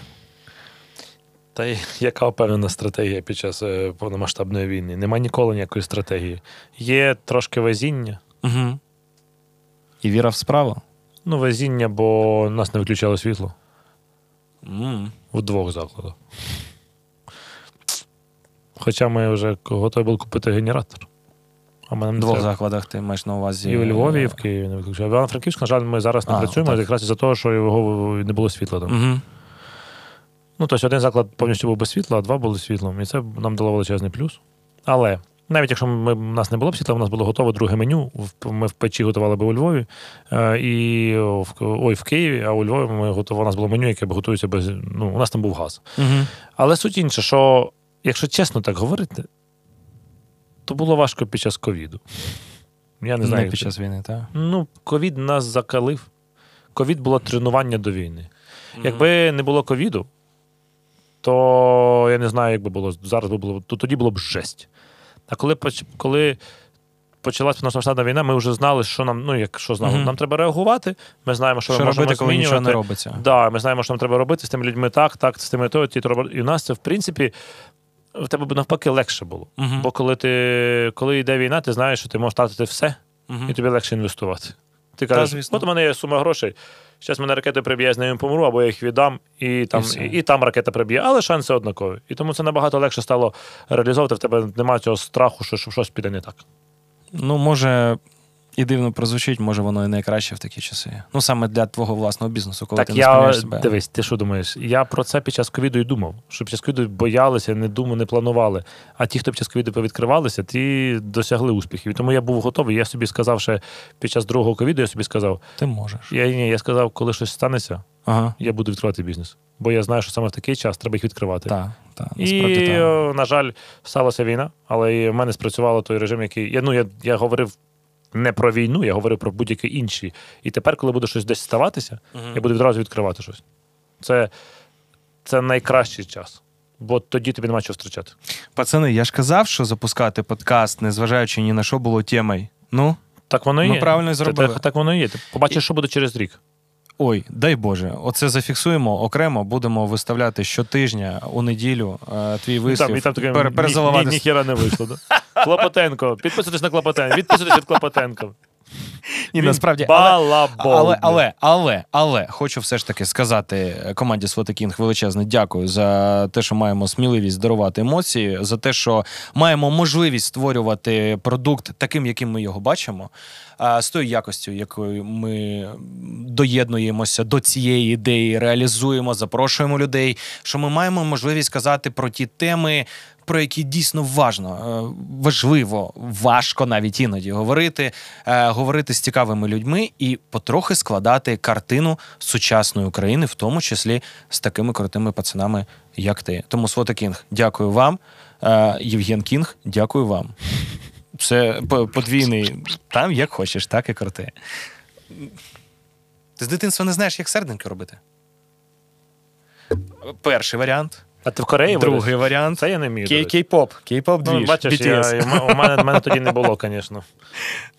Та й яка впевнена стратегія під час повномасштабної війни? Нема ніколи ніякої стратегії. Є трошки везіння. Угу. І віра в справу? Ну, везіння, бо нас не виключало світло. У двох закладах. Хоча ми вже готові були купити генератор. А в двох закладах ти маєш на увазі? І в Львові, і в Києві не виключали. В Івано-Франківську, на жаль, ми зараз не працюємо, так. Якраз із-за того, що його не було світла там. Угу. Ну, тобто один заклад повністю був без світла, а два були з світлом. І це нам дало величезний плюс. Але навіть якщо у нас не було б світла, у нас було готове друге меню. Ми в печі готували би у Львові, і в Києві, а у Львові у нас було меню, яке готується без... Ну, у нас там був газ. Угу. Але суть інша, що, якщо чесно так говорити, то було важко під час ковіду. Я не знаю, під час війни, так? Ну, ковід нас закалив. Ковід було тренування до війни. Угу. Якби не було ковіду, то я не знаю, як би було. Зараз би було, то тоді було б жесть. А коли почалася повномасштабна війна, ми вже знали, що нам, ну, якщо знали, нам треба реагувати, ми знаємо, що ми можемо робити, коли нічого не робиться. Так, да, ми знаємо, що нам треба робити з тими людьми, так, з тими то. І у нас це, в принципі, в тебе б навпаки легше було. Uh-huh. Бо коли йде війна, ти знаєш, що ти можеш втратити все, і тобі легше інвестувати. Ти кажеш, от у мене є сума грошей, зараз мене ракета приб'є, я з нею помру, або я їх віддам, і там ракета приб'є, але шанси однакові. І тому це набагато легше стало реалізовувати, в тебе немає цього страху, що щось піде не так. Ну, може, і дивно прозвучить, може воно і найкраще в такі часи. Ну, саме для твого власного бізнесу, коли так, ти не спиняєш себе. Дивись, ти що думаєш? Я про це під час ковіду і думав, що під час ковіду боялися, не планували. А ті, хто під час ковіду повідкривалися, ті досягли успіхів. І тому я був готовий. Я собі сказав, ще під час другого ковіду, ти можеш. Я сказав, коли щось станеться, я буду відкривати бізнес. Бо я знаю, що саме в такий час треба їх відкривати. Так, насправді, на жаль, сталася війна, але і в мене спрацювало той режим, який я говорив. Не про війну, я говорю про будь-які інші. І тепер, коли буде щось десь ставатися, я буду відразу відкривати щось. Це найкращий час. Бо тоді тобі нема чого втрачати. Пацани, я ж казав, що запускати подкаст, незважаючи ні на що, було темою. Ну, так воно ми правильно зробили. Так воно і є. Ти побачиш, що буде через рік. Ой, дай Боже, оце зафіксуємо окремо, будемо виставляти щотижня у неділю твій вислів. Перезаливати. Ніхіра не вийшло, так? Клопотенко. Підписуйтесь на Клопотенко. Відписуйтесь від Клопотенко. Ні, насправді, але хочу все ж таки сказати команді Свотикінг величезне дякую за те, що маємо сміливість дарувати емоції, за те, що маємо можливість створювати продукт таким, яким ми його бачимо, з тою якостю, якою ми доєднуємося до цієї ідеї, реалізуємо, запрошуємо людей, що ми маємо можливість казати про ті теми, про які дійсно важливо, важко навіть іноді говорити з цікавими людьми і потрохи складати картину сучасної України, в тому числі з такими крутими пацанами, як ти. Тому Свотикінг, дякую вам. Євген Кінг, дякую вам. Це подвійний. Там як хочеш, так і крути. Ти з дитинства не знаєш, як серденько робити? Перший варіант. А ти в Кореї? Другий варіант. Це я не вмію. Кей-поп. Кей-поп двіж. Ну, бачиш, у мене тоді не було, звісно.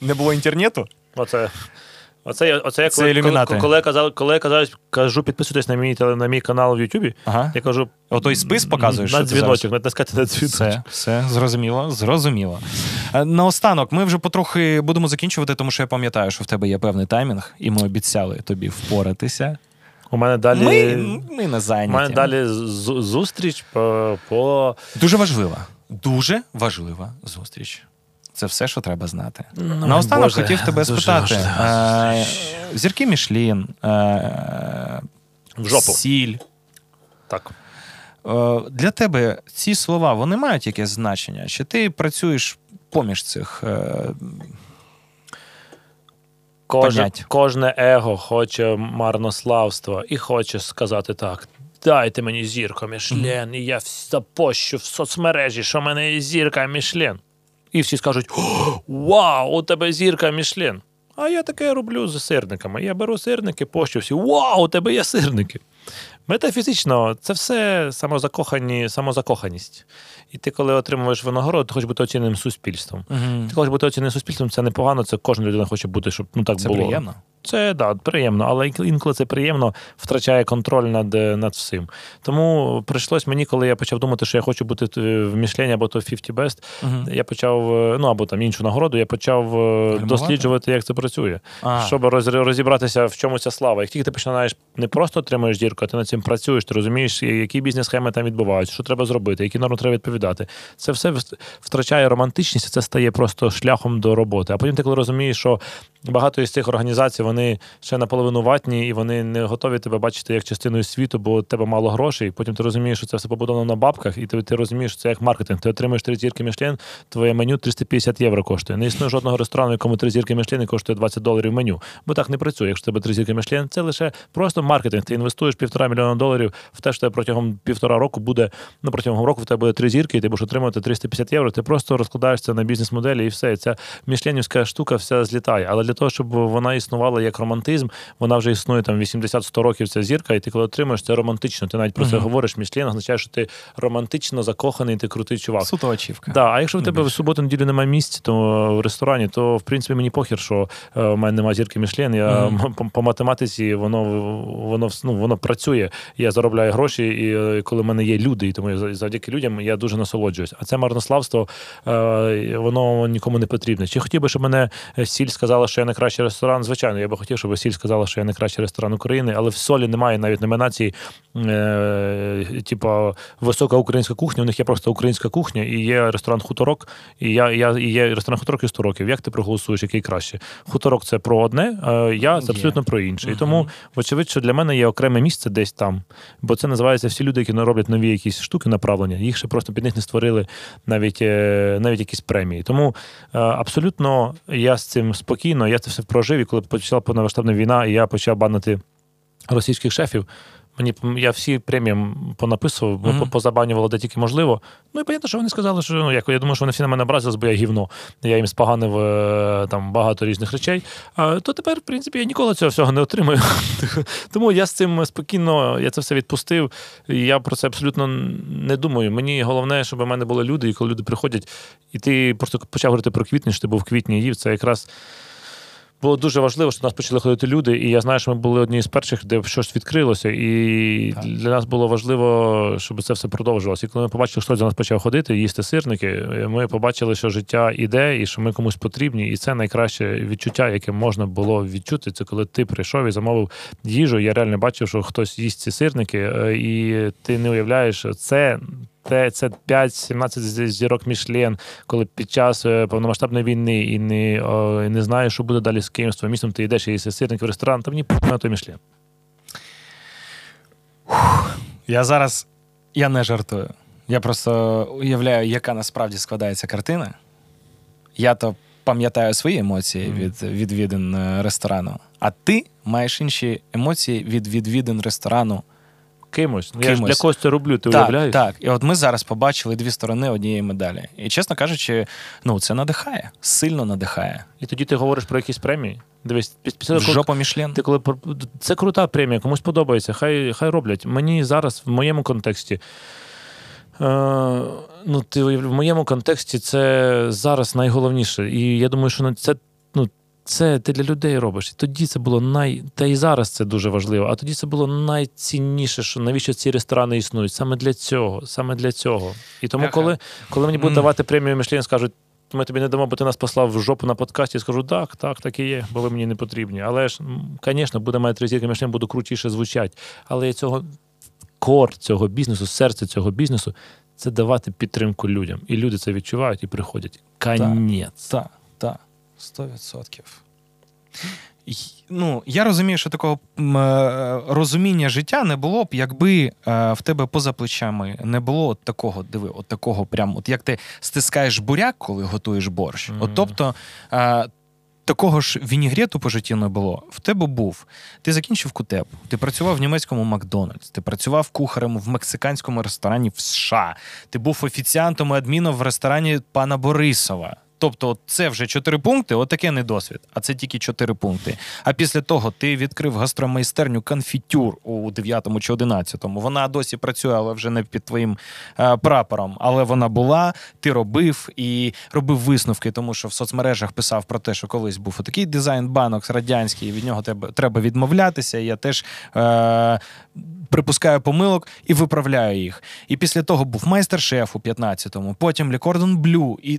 Не було інтернету? Оце коли я кажу, підписуйтесь на мій канал в Ютубі, я кажу... Отой спис показуєш, що ти зараз? Натискати на дзвіночок. Все, зрозуміло. Наостанок, ми вже потрохи будемо закінчувати, тому що я пам'ятаю, що в тебе є певний таймінг, і ми обіцяли тобі впоратися. У мене далі... Ми не зайняті. У мене далі зустріч по... Дуже важлива зустріч. Це все, що треба знати. Наостанок хотів тебе спитати. Зірки Мішлін, в жопу. Сіль. Так. Для тебе ці слова, вони мають якесь значення? Чи ти працюєш поміж цих... Кожне его хоче марнославства і хоче сказати так: дайте мені зірку Мішлен, і я запощу в соцмережі, що в мене є зірка Мішлен. І всі скажуть: вау, у тебе зірка Мішлен. А я таке роблю з сирниками. Я беру сирники, пощу всі: вау, у тебе є сирники. Метафізично, це все самозакоханість. І ти, коли отримуєш винагороду, ти хочеш бути оціненим суспільством. Ти хочеш бути оціненим суспільством, це непогано, це кожна людина хоче бути, щоб так це було. Це приємно. Це, да, приємно, але інколи це приємно втрачає контроль над всім. Тому прийшлось мені, коли я почав думати, що я хочу бути в Мішлені або то 50 Best, я почав, ну або там іншу нагороду, я почав досліджувати, як це працює. Щоб розібратися, в чому ця слава. Як тільки ти починаєш, не просто отримуєш дірку, а ти над цим працюєш, ти розумієш, які бізнес-схеми там відбуваються, що треба зробити, які норми треба відповідати. Це все втрачає романтичність, це стає просто шляхом до роботи. А потім ти, коли розумієш, що багато із цих організацій, вони ще наполовину ватні, і вони не готові тебе бачити як частиною світу, бо у тебе мало грошей. Потім ти розумієш, що це все побудовано на бабках, і ти розумієш, що це як маркетинг. Ти отримуєш 3 зірки Мішлен, твоє меню 350 євро коштує. Не існує жодного ресторану, якому 3 зірки Мішлен і коштує $20 меню. Бо так не працює. Якщо тебе 3 зірки Мішлен, це лише просто маркетинг. Ти інвестуєш $1,5 мільйона в те, що тебе протягом півтора року буде, ну протягом року в тебе буде 3 зірки, і ти будеш отримувати 350 євро. Ти просто розкладаєшся на бізнес-моделі і все. І ця мішленівська штука вся злітає. Але для того, щоб вона існувала як романтизм, вона вже існує там 80-100 років ця зірка, і ти коли отримуєш, це романтично. Ти навіть про це говориш, Мішлен означає, що ти романтично закоханий, і ти крутий чувак. Суто очівка. Да, а якщо в тебе в суботу-неділю немає місця, то в ресторані, то в принципі мені похер, що в мене немає зірки Мішлен. Я по математиці воно працює. Я заробляю гроші, і коли в мене є люди, і тому завдяки людям я дуже насолоджуюсь. А це марнославство, воно нікому не потрібне. Чи хотів би, щоб мене сіль сказала, що я найкращий ресторан? Звичайно, я би хотів, щоб сіль сказала, що я найкращий ресторан України, але в солі немає навіть номінації типа висока українська кухня, у них є просто українська кухня, і є ресторан «Хуторок», і є ресторан «Хуторок» і 100 років. Як ти проголосуєш, який краще? «Хуторок» – це про одне, а «Я» – це абсолютно про інше. І тому, вочевидь, що для мене є окреме місце десь там, бо це називається всі люди, які роблять нові якісь штуки направлення, їх ще просто під них не створили навіть якісь премії. Тому абсолютно я з цим спокійно, я це все прожив, і коли почала повномасштабна війна, і я почав банити російських шефів, я всі премії понаписував, позабанювало, де тільки можливо. Ну і понятно, що вони сказали, що я думаю, що вони всі на мене образились, бо я гівно. Я їм споганив там багато різних речей. То тепер, в принципі, я ніколи цього всього не отримаю. Тому я з цим спокійно, я це все відпустив. І я про це абсолютно не думаю. Мені головне, щоб у мене були люди, і коли люди приходять, і ти просто почав говорити про квітні, що ти був в квітні їв, це якраз... Було дуже важливо, що до нас почали ходити люди, і я знаю, що ми були одні з перших, де щось відкрилося, і для нас було важливо, щоб це все продовжувалося. І коли ми побачили, що хтось до нас почав ходити, їсти сирники, ми побачили, що життя іде, і що ми комусь потрібні, і це найкраще відчуття, яке можна було відчути, це коли ти прийшов і замовив їжу, я реально бачив, що хтось їсть ці сирники, і ти не уявляєш, це 5-17 зірок Мішлен, коли під час повномасштабної війни і не знаєш, що буде далі з Києвом, з твоїм містом, ти йдеш і їсти сирник в ресторан, там ні п***й на той Мішлен. Я не жартую. Я просто уявляю, яка насправді складається картина. Я то пам'ятаю свої емоції від відвідин ресторану, а ти маєш інші емоції від відвідин ресторану Кимось. Я ж для когось це роблю, ти уявляєш? Так, і от ми зараз побачили дві сторони однієї медалі. І, чесно кажучи, це надихає, сильно надихає. І тоді ти говориш про якісь премії? Дивись, жопа Мішлен. Це крута премія, комусь подобається, хай роблять. Мені зараз, в моєму контексті, це зараз найголовніше. І я думаю, що це... Це ти для людей робиш. І тоді це було Та і зараз це дуже важливо. А тоді це було найцінніше, що навіщо ці ресторани існують. Саме для цього. І тому, коли мені будуть давати премію Мішлен, скажуть, ми тобі не дамо, бо ти нас послав в жопу на подкасті, я скажу, так і є, бо ви мені не потрібні. Але ж, звісно, буде мати 3 зірки Мішлен, буду крутіше звучать. Але кор цього бізнесу, серце цього бізнесу, це давати підтримку людям. І люди це відчувають і приходять. Конець. Так. 100%. Я розумію, що такого розуміння життя не було б, якби в тебе поза плечами не було от такого прям, от як ти стискаєш буряк, коли готуєш борщ. От тобто, такого ж вінігрету по житті не було. В тебе був. Ти закінчив КУТЕП, ти працював в німецькому Макдональдс, ти працював кухарем в мексиканському ресторані в США, ти був офіціантом і адміном в ресторані пана Борисова. Тобто це вже 4 пункти, отаке недосвід, а це тільки 4 пункти. А після того ти відкрив гастромайстерню конфітюр у 9-му чи 11-му. Вона досі працює, але вже не під твоїм прапором. Але вона була, ти робив і робив висновки, тому що в соцмережах писав про те, що колись був отакий дизайн банок радянський, і від нього треба відмовлятися. Я теж припускаю помилок і виправляю їх. І після того був майстер-шеф у 15-му, потім Le Cordon Bleu,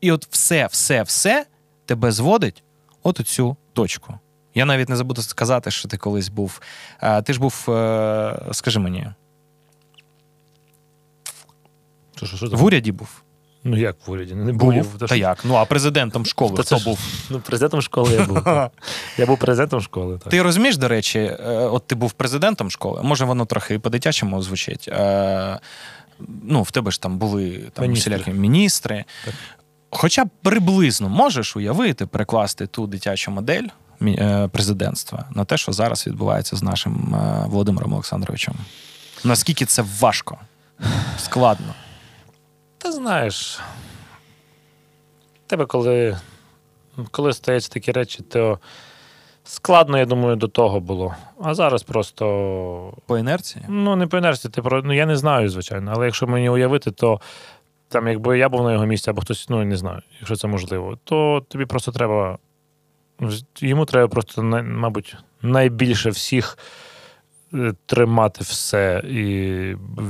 і от все тебе зводить от у цю точку. Я навіть не забуду сказати, що ти колись був. Ти ж був, скажи мені, що в уряді був? Ну як в уряді? Не був. Та як? Ну а президентом школи хто був? Ну президентом школи я був. Я був президентом школи. Так. Ти розумієш, до речі, от ти був президентом школи, може воно трохи по-дитячому звучить. Ну, в тебе ж там були всілякі міністри. Так. Хоча б приблизно можеш уявити, перекласти ту дитячу модель президентства на те, що зараз відбувається з нашим Володимиром Олександровичем? Наскільки це важко? Складно? Та знаєш, тебе коли стаються такі речі, то складно, я думаю, до того було. А зараз просто... По інерції? Ну, не по інерції. Я не знаю, звичайно. Але якщо мені уявити, то там, якби я був на його місці, або хтось, не знаю, якщо це можливо, то тобі просто треба... Йому треба просто, мабуть, найбільше всіх тримати все і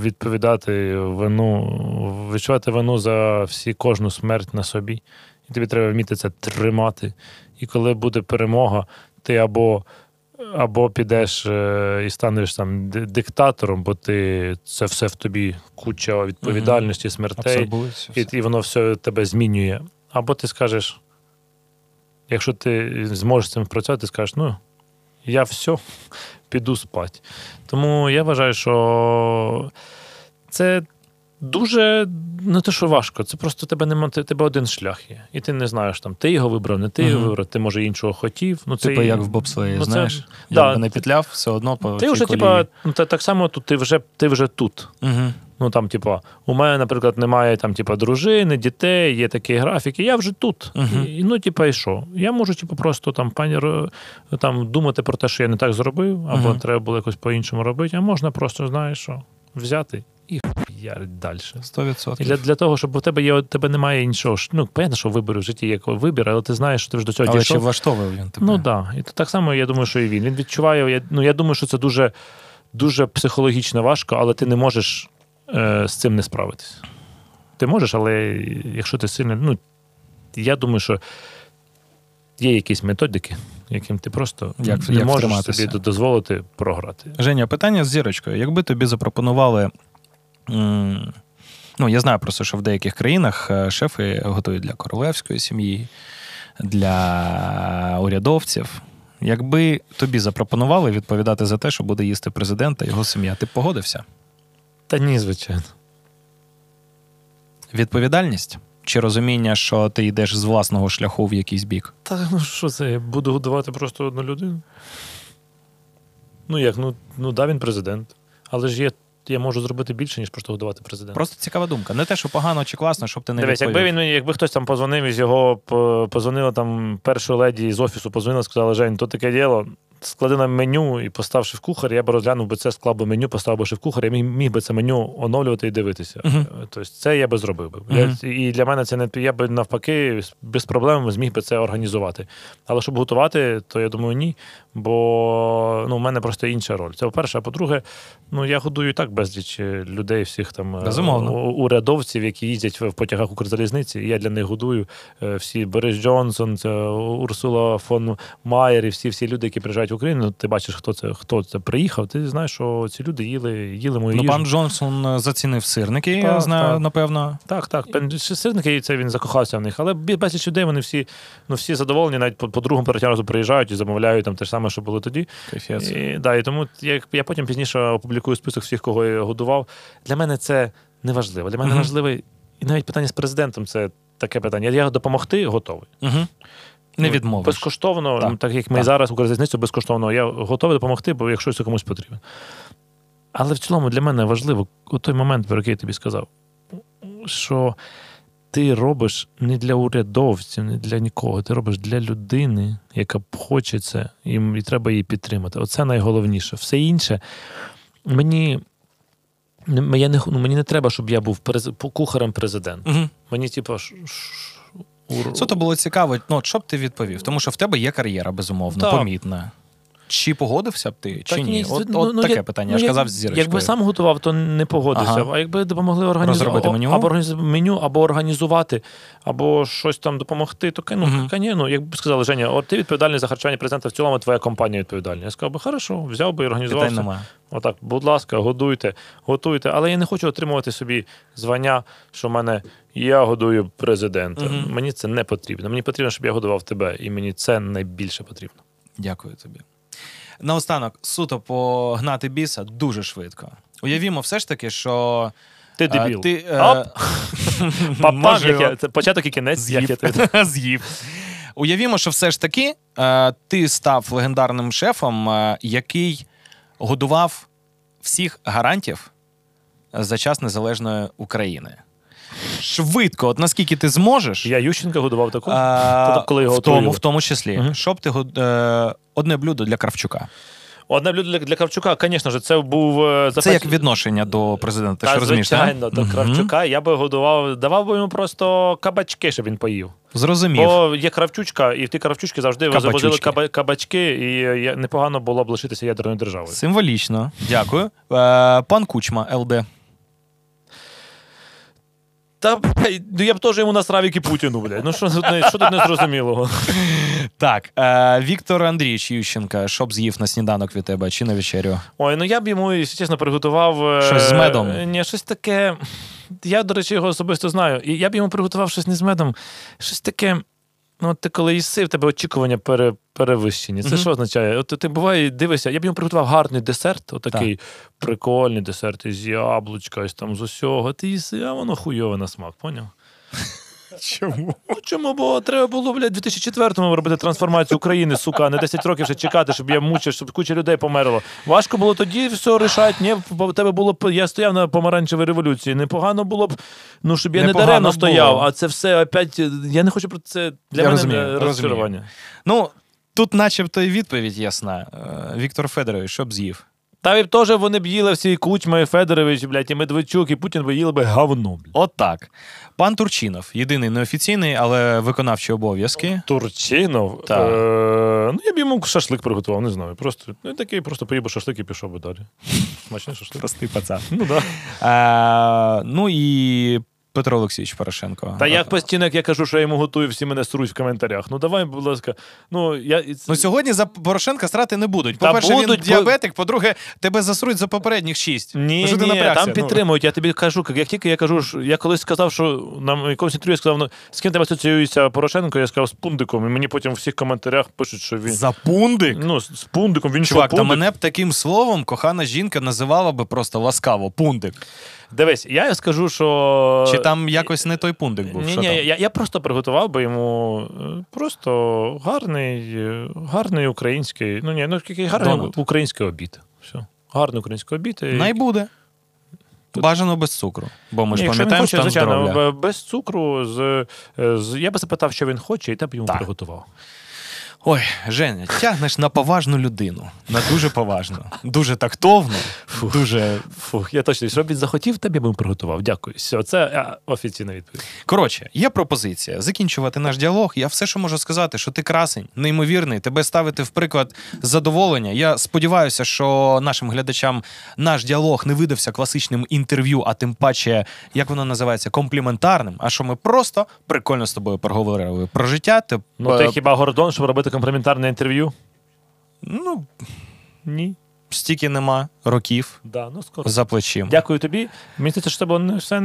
відповідати вину, відчувати вину за кожну смерть на собі. І тобі треба вміти це тримати. І коли буде перемога, ти або підеш і станеш там диктатором, бо ти це все в тобі куча відповідальності, смертей, і воно все тебе змінює. Або ти скажеш, якщо ти зможеш цим працювати, ти скажеш, я все, піду спати. Тому я вважаю, що це дуже не те, що важко. Це просто тебе немає, тебе один шлях є. І ти не знаєш, там ти його вибрав, не ти його вибрав, ти, може, іншого хотів. Типа як в бобслеї, знаєш? Якби не петляв, все одно по цій колії. Ти вже, так само тут, ти вже тут. Uh-huh. У мене, наприклад, немає дружини, дітей, є такий графік, і я вже тут. Uh-huh. І що? Я можу просто думати про те, що я не так зробив, або треба було якось по-іншому робити, а можна просто, знаєш що, взяти і хуярить далі. 100%. Для того, щоб у тебе немає іншого. Понятно, що вибір в житті є вибір, але ти знаєш, що ти вже до цього дійшов. Але чи влаштовував він тебе? Ну, так. І так само, я думаю, що і він. Він відчуває, я думаю, що це дуже, дуже психологічно важко, але ти не можеш з цим не справитись. Ти можеш, але якщо ти сильний... я думаю, що є якісь методики, яким ти просто не можеш собі дозволити програти. Женя, питання з зірочкою. Якби тобі запропонували... я знаю просто, що в деяких країнах шефи готують для королевської сім'ї, для урядовців. Якби тобі запропонували відповідати за те, що буде їсти президент та його сім'я, ти б погодився? Та ні, звичайно. Відповідальність? Чи розуміння, що ти йдеш з власного шляху в якийсь бік? Та, що це, я буду годувати просто одну людину? Він президент. Але ж я можу зробити більше, ніж просто годувати президента. Просто цікава думка. Не те, що погано чи класно, щоб ти не відповів. Якби хтось там позвонив із його, позвонила там першої леді з офісу, позвонила, сказала, Жень, то таке діло, склади нам меню і постав шеф-кухар, я б розглянув би це, склав би меню, поставив би шеф-кухар, я міг би це меню оновлювати і дивитися. Uh-huh. Тобто це я би зробив би. Uh-huh. І для мене це я би навпаки без проблем зміг би це організувати. Але щоб готувати, то я думаю, ні, бо в мене просто інша роль. Це по-перше, а по-друге, я годую і так безліч людей, всіх там урядовців, які їздять в потягах Укрзалізниці, і я для них годую. Всі Борис Джонсон, Урсула фон Майер і всі люди, які приїжджають в Україну, ти бачиш, хто це приїхав, ти знаєш, що ці люди їли мою їжу. Пан Джонсон зацінив сирники, я знаю, напевно. Так. Сирники, це він закохався в них, але безліч людей, вони всі, всі задоволені, навіть по другому разу приїжджають і замовляють там те ж саме, що було тоді. Кайфець. І тому я потім пізніше опублікую список всіх, кого я годував. Для мене це не важливо. Для мене важливо, і навіть питання з президентом, це таке питання. Я допомогти готовий. Угу. Не відмовиш. Безкоштовно, так як ми зараз Укрзалізницю безкоштовно, я готовий допомогти, бо якщо це комусь потрібно. Але в цілому для мене важливо той момент, про який я тобі сказав, що ти робиш не для урядовців, не для нікого. Ти робиш для людини, яка хоче це, і треба її підтримати. Оце найголовніше. Все інше, мені не треба, щоб я був кухарем президента. Угу. Мені, Це було цікаво, що б ти відповів? Тому що в тебе є кар'єра, безумовно, так, помітна. Чи погодився б ти, чи ні? Таке питання, я ж казав з зірочкою. Якби сам готував, то не погодився. Ага. А якби допомогли організувати меню? Або організувати, або щось там допомогти, то якби сказали, Женя, ти відповідальний за харчування президента, в цілому твоя компанія відповідальна. Я сказав би, хорошо, взяв би і організувався. Отак, будь ласка, готуйте. Але я не хочу отримувати собі звання, що в мене я годую президента. Мені це не потрібно. Мені потрібно, щоб я годував тебе, і мені це найбільше потрібно. Дякую тобі. Наостанок, суто погнати біса дуже швидко. Уявімо все ж таки, що... Ти дебіл. Початок і кінець з'їв. Уявімо, що все ж таки ти став легендарним шефом, який годував всіх гарантів за час Незалежної України. Швидко, от наскільки ти зможеш... Я Ющенка годував таку, коли його отруїли. В тому числі. Щоб ти одне блюдо для Кравчука. Одне блюдо для Кравчука, звісно ж, це був... Це як відношення до президента, ти що розумієш? Звичайно, до Кравчука я би годував, давав би йому просто кабачки, щоб він поїв. Зрозумів. Бо є Кравчучка, і в ті Кравчучки завжди завозили кабачки, і непогано було б лишитися ядерною державою. Символічно. Дякую. Пан Кучма, ЛД. Та, я б теж йому насрав, як і Путіну, блядь. Що тут незрозумілого? Так, Віктор Андрійович Ющенка, що б з'їв на сніданок від тебе чи на вечерю? Ой, я б йому, чесно, приготував... Щось з медом? Ні, щось таке... Я, до речі, його особисто знаю. І я б йому приготував щось не з медом. Щось таке... ти коли їси, в тебе очікування перевищені. Це що означає? Ти буває, дивишся, я б йому приготував гарний десерт, отакий прикольний десерт із яблучка, із там з усього. Ти їси, а воно хуйове на смак, поняв? Чому? Чому? Бо треба було, блядь, в 2004-му робити трансформацію України, сука, а не 10 років ще чекати, щоб я мучив, щоб куча людей померло. Важко було тоді все рішати. Ні, бо тебе було б... Я стояв на помаранчевій революції. Непогано було б, щоб я не даремно стояв, а це все опять... Я не хочу про це... Для мене розчарування. Тут начебто і відповідь ясна. Віктор Федорович, що б з'їв? Та теж вони б їли всі, Кучма, і Федорович, блядь, і Медведчук, і Путін би їли говно. От так. Пан Турчинов, єдиний неофіційний, але виконавчий обов'язки. Турчинов? Так. Я б йому шашлик приготував, не знаю. Просто такий, просто поїв би шашлик і пішов би далі. Смачний шашлик. Простий пацан. І... Петро Олексійович Порошенко. Та я постійно, як я кажу, що я йому готую, всі мене сруть в коментарях. Давай, будь ласка. Сьогодні за Порошенка срати не будуть. По-перше, він діабетик, по-друге, тебе засруть за попередніх 6. Ні, там підтримують. Я тобі кажу, як тільки я кажу, я колись сказав, що на якомусь інтерв'ю я сказав, з ким тебе асоціюється Порошенко, я сказав, з Пундиком. І мені потім в всіх коментарях пишуть, що він... За Пундик? З Пундиком. Він що, Пундик? Чувак, та мене б таким словом кохана жінка називала би просто ласкаво Пундик. Дивись, я скажу, що... Чи там якось не той Пундик був? Ні, я просто приготував би йому просто гарний український... гарний український обід. Все. Гарний український обід. Найбуде. Бажано без цукру. Бо ми ж пам'ятаємо, що там здоров'я. Без цукру. Я би запитав, що він хоче, і те б йому приготував. Ой, Женя, тягнеш на поважну людину. На дуже поважну. Дуже тактовну. Я точно, що б він захотів, тебе б приготував. Дякую. Все, це офіційна відповідь. Коротше, є пропозиція закінчувати наш діалог. Я все, що можу сказати, що ти красень, неймовірний, тебе ставити в приклад задоволення. Я сподіваюся, що нашим глядачам наш діалог не видався класичним інтерв'ю, а тим паче, як воно називається, компліментарним, а що ми просто прикольно з тобою проговорили про життя. Ти хіба Гордон, щоб робити компліментарне інтерв'ю? Ні. Стільки нема років за плечима. Дякую тобі. Мені здається, що це було все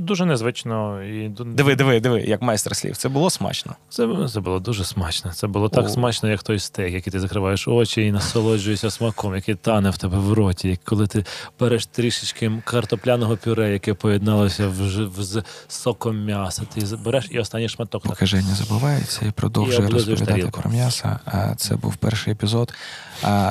дуже незвично. Диви, як майстер слів. Це було смачно. Це було дуже смачно. Це було так смачно, як той стейк, який ти закриваєш очі і насолоджуєшся смаком, який тане в тебе в роті. Коли ти береш трішечки картопляного пюре, яке поєдналося з соком м'яса, ти береш і останній шматок. Поки Женя забувається і продовжує розповідати про м'ясо. Це був перший епізод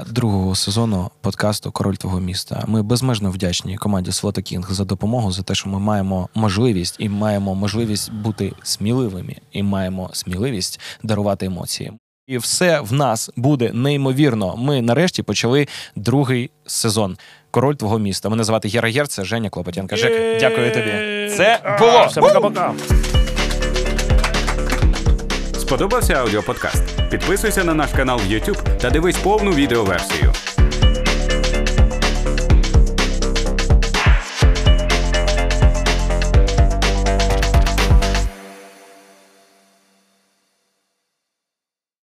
другого сезону подкасту «Король «Король твого міста». Ми безмежно вдячні команді «Свотикінг» за допомогу, за те, що ми маємо можливість і маємо можливість бути сміливими, і маємо сміливість дарувати емоції. І все в нас буде неймовірно. Ми нарешті почали другий сезон «Король твого міста». Мене звати Гера Герц, це Женя Клопотенко. Жек, дякую тобі. Це було! Все, пока-пока! Сподобався аудіоподкаст? Підписуйся на наш канал в YouTube та дивись повну відеоверсію.